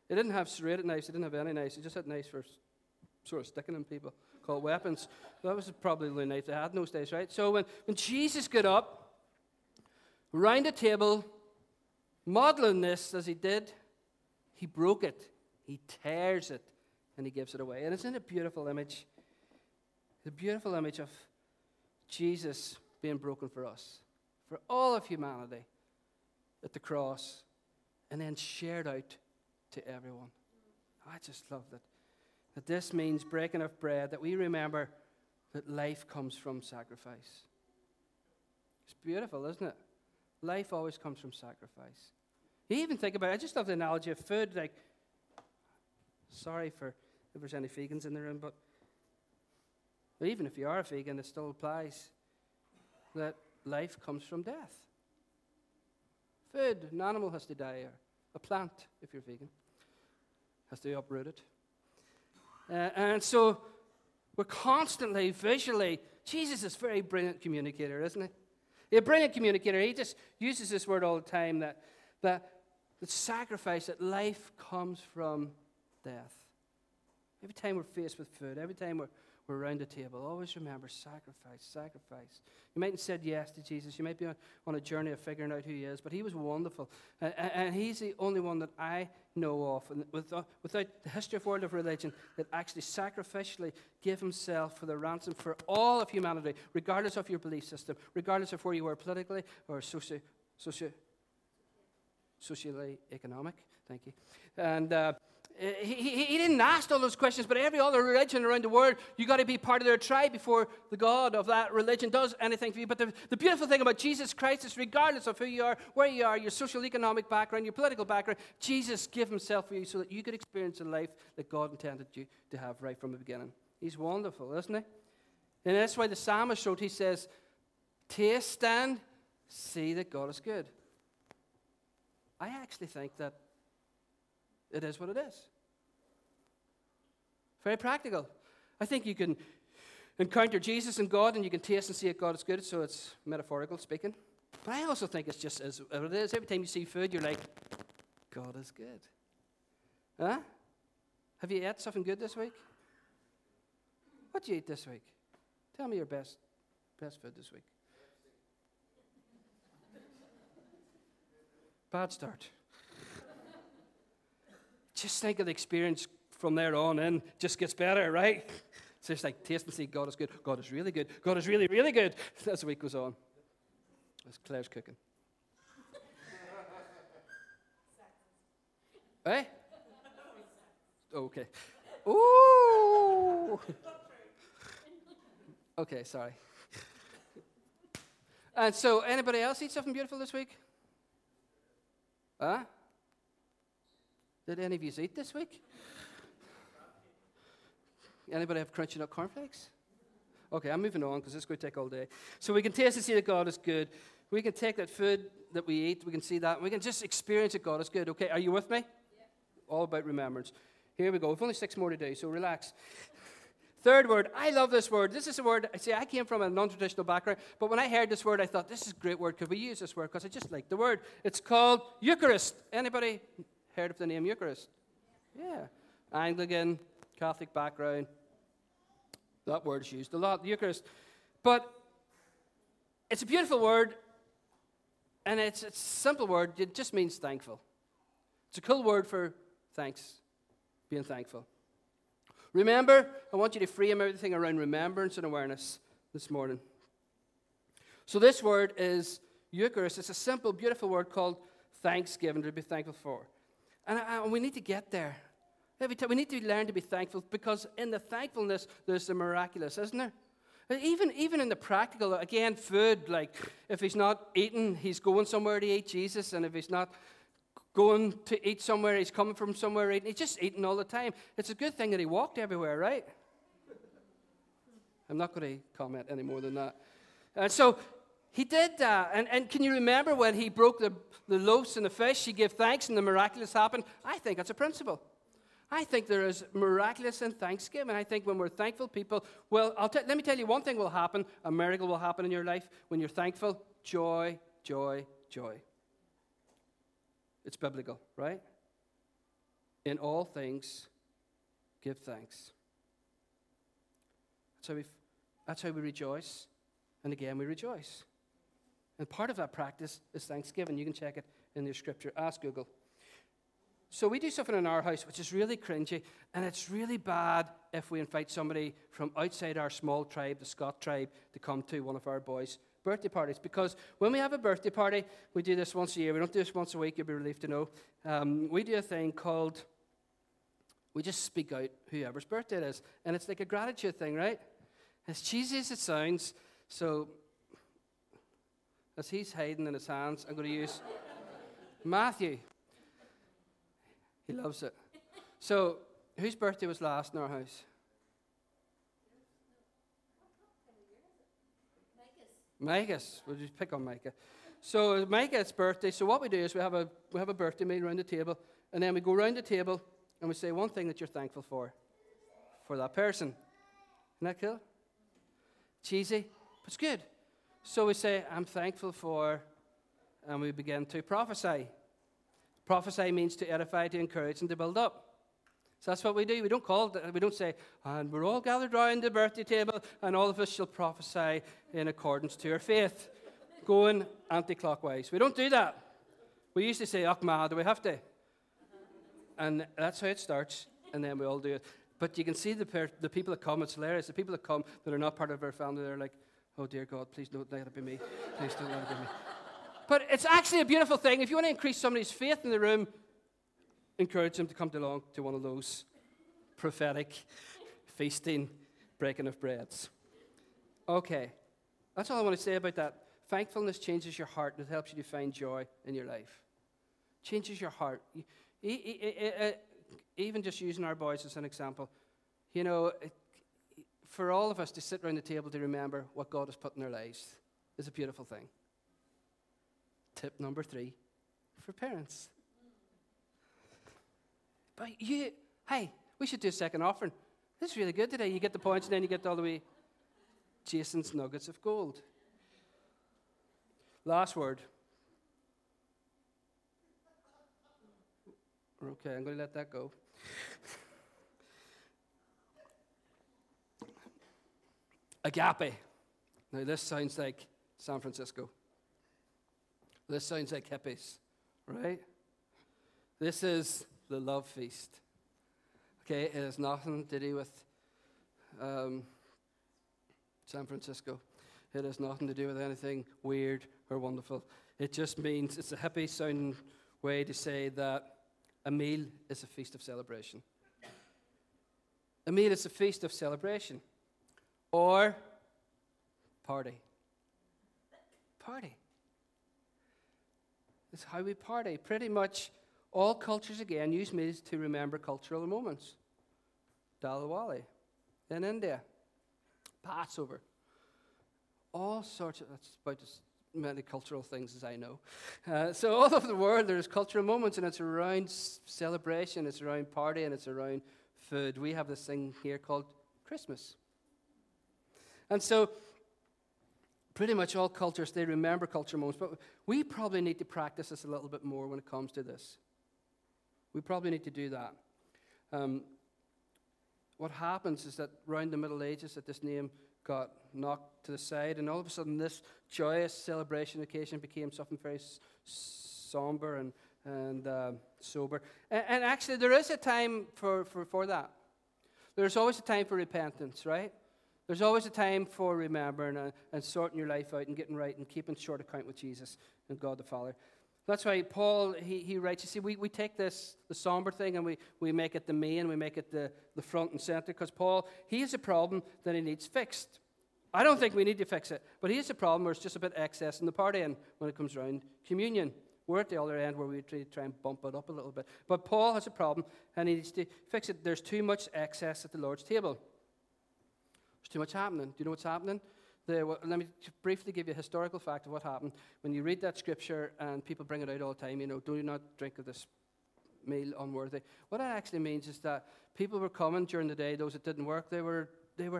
They didn't have serrated knives. They didn't have any knives. They just had knives for sort of sticking in people, called weapons. That was probably the knife they had in those days, right? So when Jesus got up, round the table, modeling this as he did, he broke it, he tears it, and he gives it away. And isn't it a beautiful image? The beautiful image of Jesus being broken for us, for all of humanity at the cross, and then shared out to everyone. I just love that. That this means breaking of bread, that we remember that life comes from sacrifice. It's beautiful, isn't it? Life always comes from sacrifice. You even think about it. I just love the analogy of food. Like, sorry for if there's any vegans in the room, but even if you are a vegan, it still applies that life comes from death. Food, an animal has to die, or a plant, if you're vegan, has to be uprooted. And so we're constantly, visually, Jesus is a very brilliant communicator, isn't he? A brilliant communicator. He just uses this word all the time, that sacrifice, that life comes from death. Every time we're faced with food, every time we're around the table, always remember sacrifice. You mightn't have said yes to Jesus. You might be on a journey of figuring out who he is, but he was wonderful. And he's the only one that I know of, and without the history of world of religion, that actually sacrificially gave himself for the ransom for all of humanity, regardless of your belief system, regardless of where you were politically or socially economic. Thank you. And He didn't ask all those questions, but every other religion around the world, you got to be part of their tribe before the God of that religion does anything for you. But the beautiful thing about Jesus Christ is regardless of who you are, where you are, your social economic background, your political background, Jesus gave himself for you so that you could experience the life that God intended you to have right from the beginning. He's wonderful, isn't he? And that's why the psalmist wrote, he says, taste and see that God is good. I actually think that it is what it is. Very practical. I think you can encounter Jesus and God, and you can taste and see that God is good, so it's metaphorical speaking. But I also think it's just as it is. Every time you see food, you're like, God is good. Huh? Have you ate something good this week? What did you eat this week? Tell me your best food this week. Bad start. Just think of the experience from there on in. Just gets better, right? It's just like taste and see God is good. God is really good. God is really, really good. As the week goes on. That's Claire's cooking. Eh? Okay. Ooh. Okay, sorry. And so, anybody else eat something beautiful this week? Huh? Did any of you eat this week? Anybody have crunchy nut cornflakes? Okay, I'm moving on because this is going to take all day. So we can taste and see that God is good. We can take that food that we eat. We can see that. We can just experience that God is good. Okay, are you with me? Yeah. All about remembrance. Here we go. We've only 6 more to do, so relax. Third word. I love this word. This is a word, I came from a non-traditional background, but when I heard this word, I thought, this is a great word. Could we use this word? Because I just like the word. It's called Eucharist. Anybody heard of the name Eucharist? Yeah. Anglican, Catholic background. That word is used a lot, Eucharist. But it's a beautiful word, and it's a simple word. It just means thankful. It's a cool word for thanks, being thankful. Remember, I want you to frame everything around remembrance and awareness this morning. So this word is Eucharist. It's a simple, beautiful word called thanksgiving, to be thankful for. And we need to get there. Every time we need to learn to be thankful, because in the thankfulness, there's the miraculous, isn't there? Even in the practical, again, food, like if he's not eating, he's going somewhere to eat Jesus, and if he's not going to eat somewhere, he's coming from somewhere eating. He's just eating all the time. It's a good thing that he walked everywhere, right? I'm not going to comment any more than that. And so he did that. And can you remember when he broke the loaves and the fish? He gave thanks and the miraculous happened. I think that's a principle. I think there is miraculous in thanksgiving. I think when we're thankful people, let me tell you, one thing will happen. A miracle will happen in your life when you're thankful. Joy, joy, joy. It's biblical, right? In all things, give thanks. That's how we rejoice. And again, we rejoice. And part of that practice is thanksgiving. You can check it in your scripture. Ask Google. So we do something in our house which is really cringy, and it's really bad if we invite somebody from outside our small tribe, the Scott tribe, to come to one of our boys' birthday parties, because when we have a birthday party, we do this once a year. We don't do this once a week, you'll be relieved to know. We do a thing called, we just speak out whoever's birthday it is, and it's like a gratitude thing, right? As cheesy as it sounds, so as he's hiding in his hands, I'm going to use Matthew. He loves it. So, whose birthday was last in our house? Micah's. We'll just pick on Micah. So it's Micah's birthday. So what we do is we have a birthday meal around the table, and then we go around the table and we say one thing that you're thankful for that person. Isn't that cool? Cheesy, but it's good. So we say, I'm thankful for, and we begin to prophesy. Prophesy means to edify, to encourage, and to build up. So that's what we do. We don't say, and we're all gathered round the birthday table, and all of us shall prophesy in accordance to our faith, going anti-clockwise. We don't do that. We usually say, do we have to? And that's how it starts, and then we all do it. But you can see the people that come, it's hilarious. The people that come that are not part of our family, they're like, oh, dear God, please don't let it be me. Please don't let it be me. But it's actually a beautiful thing. If you want to increase somebody's faith in the room, encourage them to come along to one of those prophetic feasting breaking of breads. Okay, that's all I want to say about that. Thankfulness changes your heart, and it helps you to find joy in your life. Changes your heart. Even just using our boys as an example, you know, for all of us to sit around the table to remember what God has put in our lives is a beautiful thing. Tip number 3 for parents. But hey, we should do a second offering. This is really good today. You get the points, and then you get all the way Jason's nuggets of gold. Last word. Okay, I'm going to let that go. Agape. Now, this sounds like San Francisco. This sounds like hippies, right? This is the love feast. Okay, it has nothing to do with San Francisco. It has nothing to do with anything weird or wonderful. It just means it's a hippie-sounding way to say that a meal is a feast of celebration. A meal is a feast of celebration. Or party. Party. It's how we party. Pretty much all cultures, again, use meals to remember cultural moments. Diwali in India. Passover. All sorts of, that's about as many cultural things as I know. So all over the world, there's cultural moments, and it's around celebration, it's around party, and it's around food. We have this thing here called Christmas. And so pretty much all cultures, they remember cultural moments, but we probably need to practice this a little bit more when it comes to this. We probably need to do that. What happens is that around the Middle Ages, that this name got knocked to the side, and all of a sudden this joyous celebration occasion became something very somber and sober. And actually, there is a time for that. There's always a time for repentance, right? There's always a time for remembering and sorting your life out and getting right and keeping short account with Jesus and God the Father. That's why Paul, he writes, you see, we take this, the somber thing, and we make it the main, we make it the front and center, because Paul, he has a problem that he needs fixed. I don't think we need to fix it, but he has a problem where it's just a bit excess in the partying when it comes around communion. We're at the other end where we try and bump it up a little bit. But Paul has a problem, and he needs to fix it. There's too much excess at the Lord's table. There's too much happening. Do you know what's happening? Let me briefly give you a historical fact of what happened. When you read that scripture, and people bring it out all the time, you know, do not drink of this meal unworthy. What that actually means is that people were coming during the day, those that didn't work, they were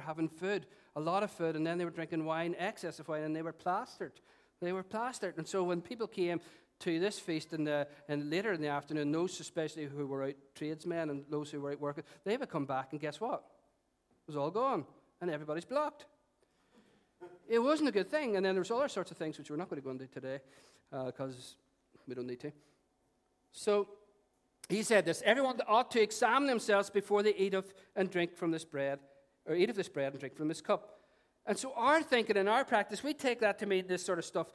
having food, a lot of food, and then they were drinking wine, excess of wine, and they were plastered. And so when people came to this feast and later in the afternoon, those especially who were out, tradesmen and those who were out working, they would come back, and guess what? It was all gone, and everybody's blocked. It wasn't a good thing. And then there's other sorts of things which we're not going to go into today because we don't need to. So he said this, everyone ought to examine themselves before they eat of this bread and drink from this cup. And so our thinking and our practice, we take that to mean this sort of stuff.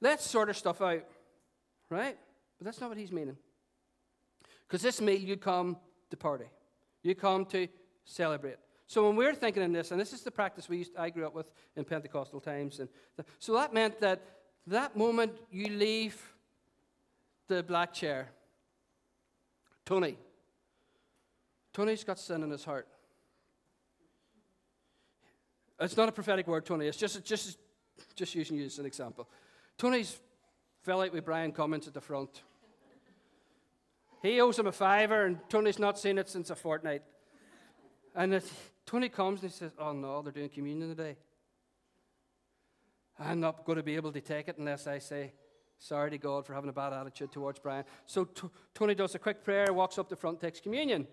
Let's sort of stuff out, right? But that's not what he's meaning. Because this meal, you come to party. You come to celebrate. So when we're thinking in this, and this is the practice I grew up with in Pentecostal times, so that meant that moment you leave the black chair. Tony's got sin in his heart. It's not a prophetic word, Tony. It's just using you as an example. Tony's fell out with Brian Cummins at the front. He owes him a $5, and Tony's not seen it since a fortnight. And Tony comes and he says, oh no, they're doing communion today. I'm not going to be able to take it unless I say sorry to God for having a bad attitude towards Brian. So Tony does a quick prayer, walks up the front, takes communion,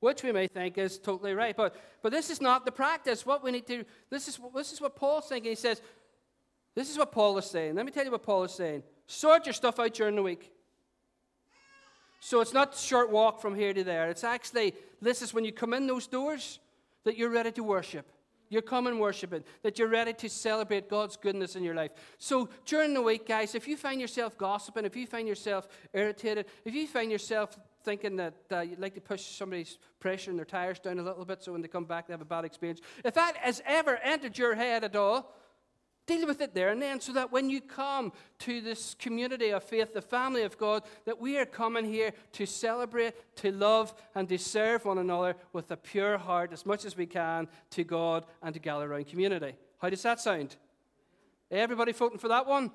which we may think is totally right. But this is not the practice. What we need to, this is what Paul's thinking. He says, this is what Paul is saying. Let me tell you what Paul is saying. Sort your stuff out during the week. So it's not a short walk from here to there. It's actually, this is when you come in those doors, that you're ready to worship. You're coming worshiping, that you're ready to celebrate God's goodness in your life. So during the week, guys, if you find yourself gossiping, if you find yourself irritated, if you find yourself thinking that you'd like to push somebody's pressure and their tires down a little bit so when they come back they have a bad experience. If that has ever entered your head at all, deal with it there and then so that when you come to this community of faith, the family of God, that we are coming here to celebrate, to love, and to serve one another with a pure heart as much as we can to God and to gather around community. How does that sound? Everybody voting for that one?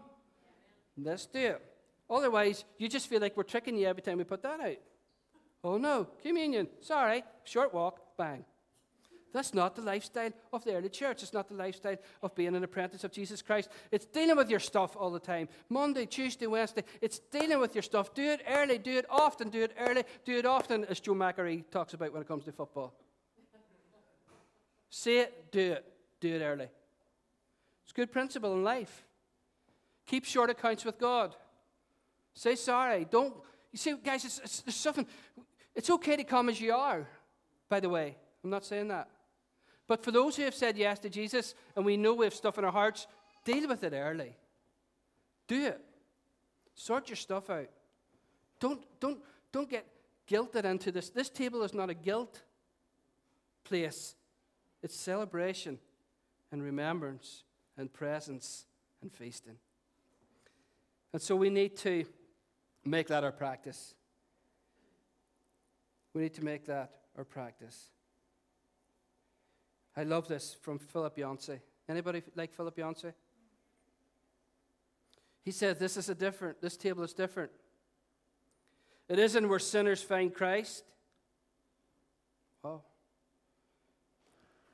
Let's do it. Otherwise, you just feel like we're tricking you every time we put that out. Oh no, communion, sorry, short walk, bang. That's not the lifestyle of the early church. It's not the lifestyle of being an apprentice of Jesus Christ. It's dealing with your stuff all the time. Monday, Tuesday, Wednesday, it's dealing with your stuff. Do it early, do it often, do it early, do it often, as Joe McCarry talks about when it comes to football. Say it, do it. Do it early. It's a good principle in life. Keep short accounts with God. Say sorry. Don't. You see, guys, there's something. It's okay to come as you are, by the way. I'm not saying that. But for those who have said yes to Jesus, and we know we have stuff in our hearts, deal with it early. Do it. Sort your stuff out. Don't get guilted into this. This table is not a guilt place. It's celebration and remembrance and presence and feasting. And so we need to make that our practice. We need to make that our practice. I love this from Philip Yancey. Anybody like Philip Yancey? He said, this table is different. It isn't where sinners find Christ. Oh.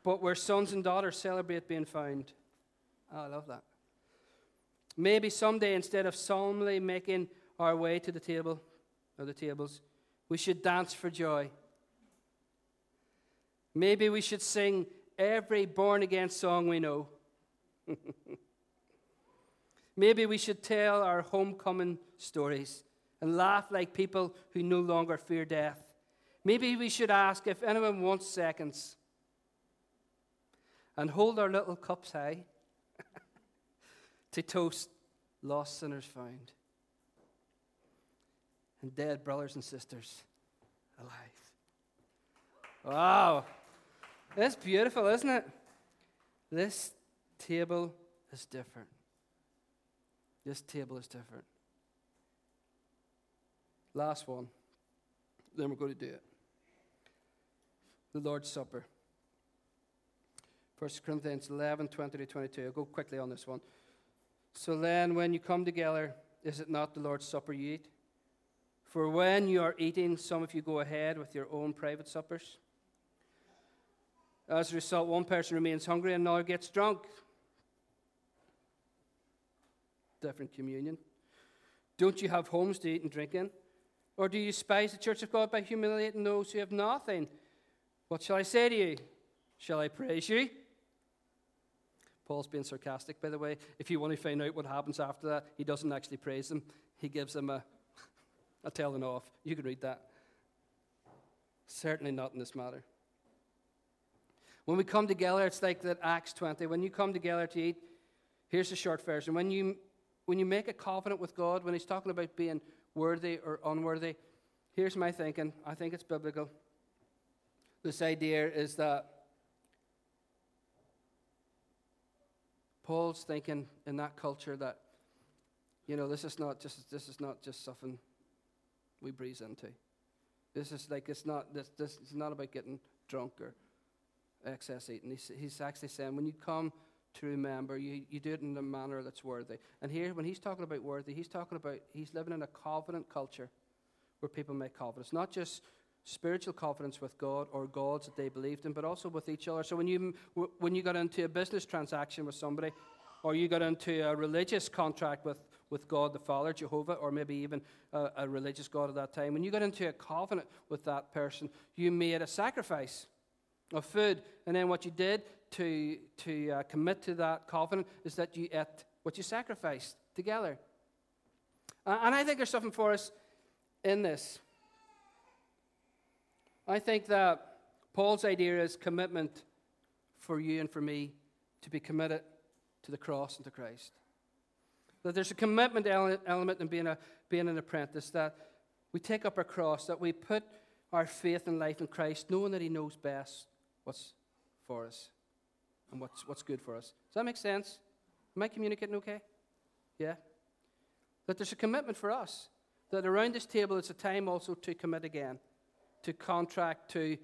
But where sons and daughters celebrate being found. Oh, I love that. Maybe someday, instead of solemnly making our way to the table, or the tables, we should dance for joy. Maybe we should sing every born-again song we know. Maybe we should tell our homecoming stories and laugh like people who no longer fear death. Maybe we should ask if anyone wants seconds and hold our little cups high to toast lost sinners found and dead brothers and sisters alive. Wow. That's beautiful, isn't it? This table is different. This table is different. Last one. Then we're going to do it. The Lord's Supper. 1 Corinthians 11, 20-22. I'll go quickly on this one. So then, when you come together, is it not the Lord's Supper you eat? For when you are eating, some of you go ahead with your own private suppers. As a result, one person remains hungry and another gets drunk. Different communion. Don't you have homes to eat and drink in? Or do you despise the church of God by humiliating those who have nothing? What shall I say to you? Shall I praise you? Paul's being sarcastic, by the way. If you want to find out what happens after that, he doesn't actually praise them. He gives them a telling off. You can read that. Certainly not in this matter. When we come together, it's like that Acts 20. When you come together to eat, here's the short version. When you make a covenant with God, when he's talking about being worthy or unworthy, here's my thinking. I think it's biblical. This idea is that Paul's thinking in that culture that, this is not just something we breeze into. It's not about getting drunk or excess eating. He's actually saying, when you come to remember, you do it in a manner that's worthy. And here, when he's talking about worthy, he's living in a covenant culture where people make covenants, not just spiritual covenants with God or gods that they believed in, but also with each other. So when you got into a business transaction with somebody, or you got into a religious contract with God the Father, Jehovah, or maybe even a religious God at that time, when you got into a covenant with that person, you made a sacrifice of food. And then what you did to commit to that covenant is that you ate what you sacrificed together. And I think there's something for us in this. I think that Paul's idea is commitment for you and for me to be committed to the cross and to Christ. That there's a commitment element in being an apprentice, that We take up our cross, that we put our faith and life in Christ, knowing that he knows best what's for us and what's good for us. Does that make sense? Am I communicating okay? Yeah? That there's a commitment for us, that around this table it's a time also to commit again, to contract, to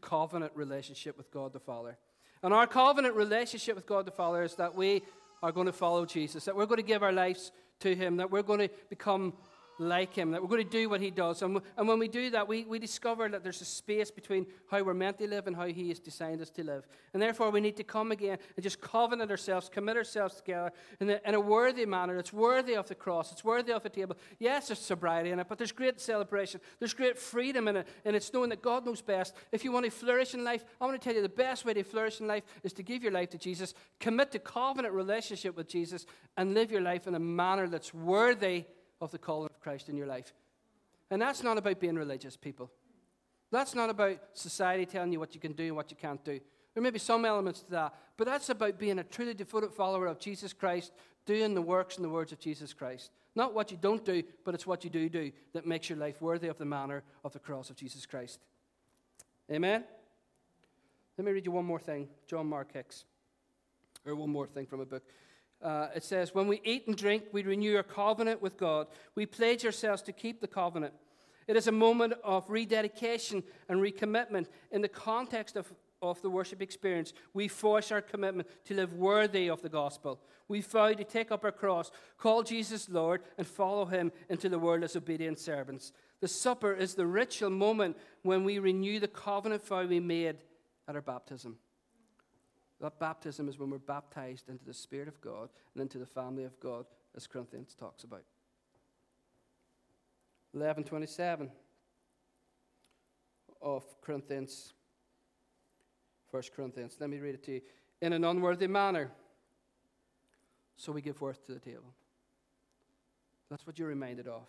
covenant relationship with God the Father. And our covenant relationship with God the Father is that we are going to follow Jesus, that we're going to give our lives to him, that we're going to become like him, that we're going to do what he does. And when we do that, we discover that there's a space between how we're meant to live and how he has designed us to live. And therefore, we need to come again and just covenant ourselves, commit ourselves together in a worthy manner. It's worthy of the cross. It's worthy of the table. Yes, there's sobriety in it, but there's great celebration. There's great freedom in it, and it's knowing that God knows best. If you want to flourish in life, I want to tell you the best way to flourish in life is to give your life to Jesus, commit to covenant relationship with Jesus, and live your life in a manner that's worthy of the calling of Christ in your life. And that's not about being religious, people. That's not about society telling you what you can do and what you can't do. There may be some elements to that, but that's about being a truly devoted follower of Jesus Christ, doing the works and the words of Jesus Christ. Not what you don't do, but it's what you do that makes your life worthy of the manner of the cross of Jesus Christ. Amen? Let me read you one more thing, John Mark Hicks, or one more thing from a book. It says, when we eat and drink, we renew our covenant with God. We pledge ourselves to keep the covenant. It is a moment of rededication and recommitment. In the context of the worship experience, we force our commitment to live worthy of the gospel. We vow to take up our cross, call Jesus Lord, and follow him into the world as obedient servants. The supper is the ritual moment when we renew the covenant vow we made at our baptism. That baptism is when we're baptized into the Spirit of God and into the family of God, as Corinthians talks about. 11:27 of Corinthians, 1 Corinthians. Let me read it to you. In an unworthy manner, so we give worth to the table. That's what you're reminded of.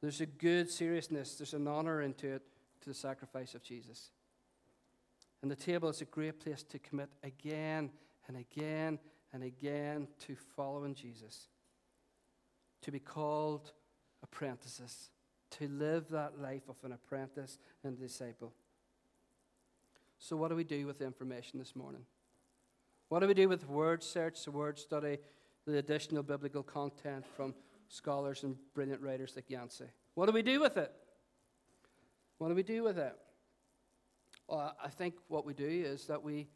There's a good seriousness, there's an honor into it, to the sacrifice of Jesus. And the table is a great place to commit again and again and again to following Jesus, to be called apprentices, to live that life of an apprentice and a disciple. So what do we do with the information this morning? What do we do with word search, the word study, the additional biblical content from scholars and brilliant writers like Yancey? What do we do with it? What do we do with it? I think what we do is that we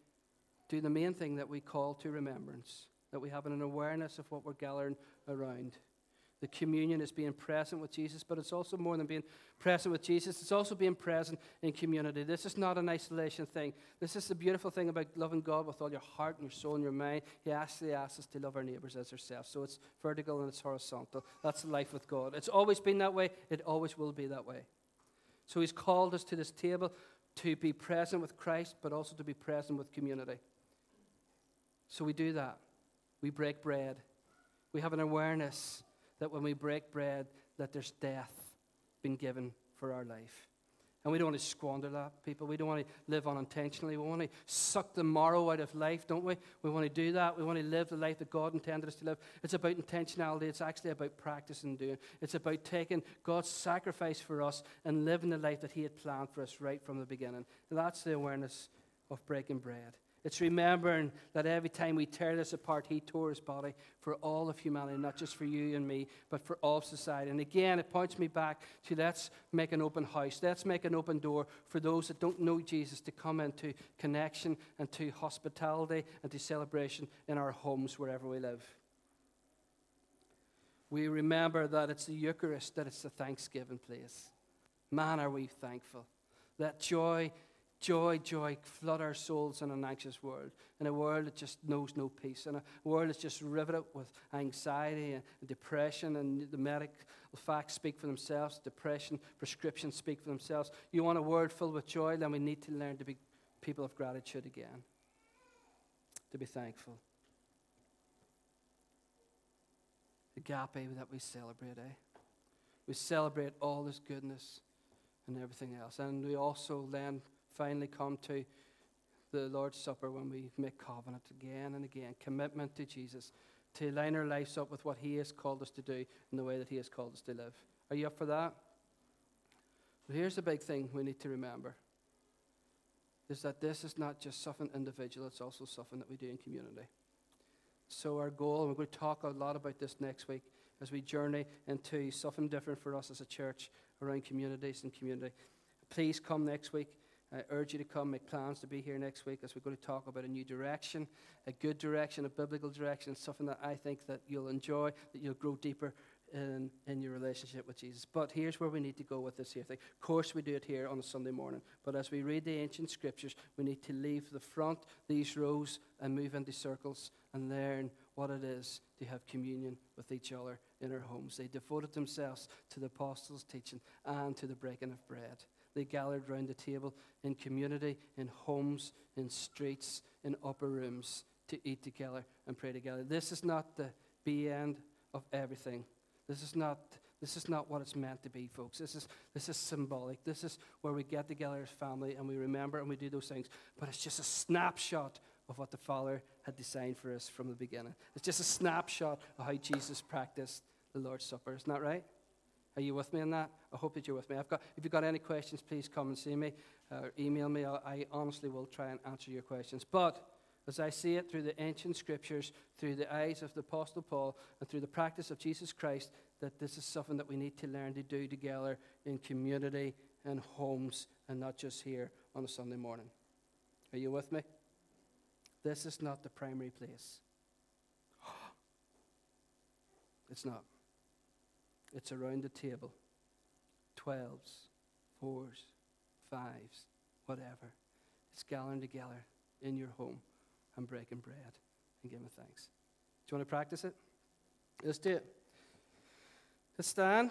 do the main thing that we call to remembrance, that we have an awareness of what we're gathering around. The communion is being present with Jesus, but it's also more than being present with Jesus. It's also being present in community. This is not an isolation thing. This is the beautiful thing about loving God with all your heart and your soul and your mind. He actually asks us to love our neighbors as ourselves. So it's vertical and it's horizontal. That's life with God. It's always been that way. It always will be that way. So he's called us to this table to be present with Christ, but also to be present with community. So we do that. We break bread. We have an awareness that when we break bread, that there's death been given for our life. And we don't want to squander that, people. We don't want to live unintentionally. We want to suck the marrow out of life, don't we? We want to do that. We want to live the life that God intended us to live. It's about intentionality. It's actually about practice and doing. It's about taking God's sacrifice for us and living the life that he had planned for us right from the beginning. And that's the awareness of breaking bread. It's remembering that every time we tear this apart, he tore his body for all of humanity, not just for you and me, but for all of society. And again, it points me back to let's make an open house. Let's make an open door for those that don't know Jesus to come into connection and to hospitality and to celebration in our homes wherever we live. We remember that it's the Eucharist, that it's the thanksgiving place. Man, are we thankful. That joy, flood our souls in an anxious world, in a world that just knows no peace, in a world that's just riveted with anxiety and depression, and the medical facts speak for themselves, depression, prescriptions speak for themselves. You want a world filled with joy, then we need to learn to be people of gratitude again, to be thankful. The agape that we celebrate, eh? We celebrate all this goodness and everything else, and we also then finally come to the Lord's Supper when we make covenant again and again, commitment to Jesus, to line our lives up with what he has called us to do and the way that he has called us to live. Are you up for that? But here's the big thing we need to remember, is that this is not just something individual, it's also something that we do in community. So our goal, and we're going to talk a lot about this next week, as we journey into something different for us as a church around communities and community. Please come next week. I urge you to come, make plans to be here next week as we're going to talk about a new direction, a good direction, a biblical direction, something that I think that you'll enjoy, that you'll grow deeper in your relationship with Jesus. But here's where we need to go with this here thing. Of course, we do it here on a Sunday morning, but as we read the ancient scriptures, we need to leave the front, these rows, and move into circles and learn what it is to have communion with each other in our homes. They devoted themselves to the apostles' teaching and to the breaking of bread. They gathered round the table in community, in homes, in streets, in upper rooms to eat together and pray together. This is not the be end of everything. This is not what it's meant to be, folks. This is symbolic. This is where we get together as family and we remember and we do those things. But it's just a snapshot of what the Father had designed for us from the beginning. It's just a snapshot of how Jesus practiced the Lord's Supper. Isn't that right? Are you with me on that? I hope that you're with me. If you've got any questions, please come and see me or email me. I honestly will try and answer your questions. But as I see it through the ancient scriptures, through the eyes of the Apostle Paul, and through the practice of Jesus Christ, that this is something that we need to learn to do together in community and homes and not just here on a Sunday morning. Are you with me? This is not the primary place. It's not. It's around the table. 12s, 4s, 5s, whatever. It's gathering together in your home and breaking bread and giving thanks. Do you want to practice it? Let's do it. Let's stand.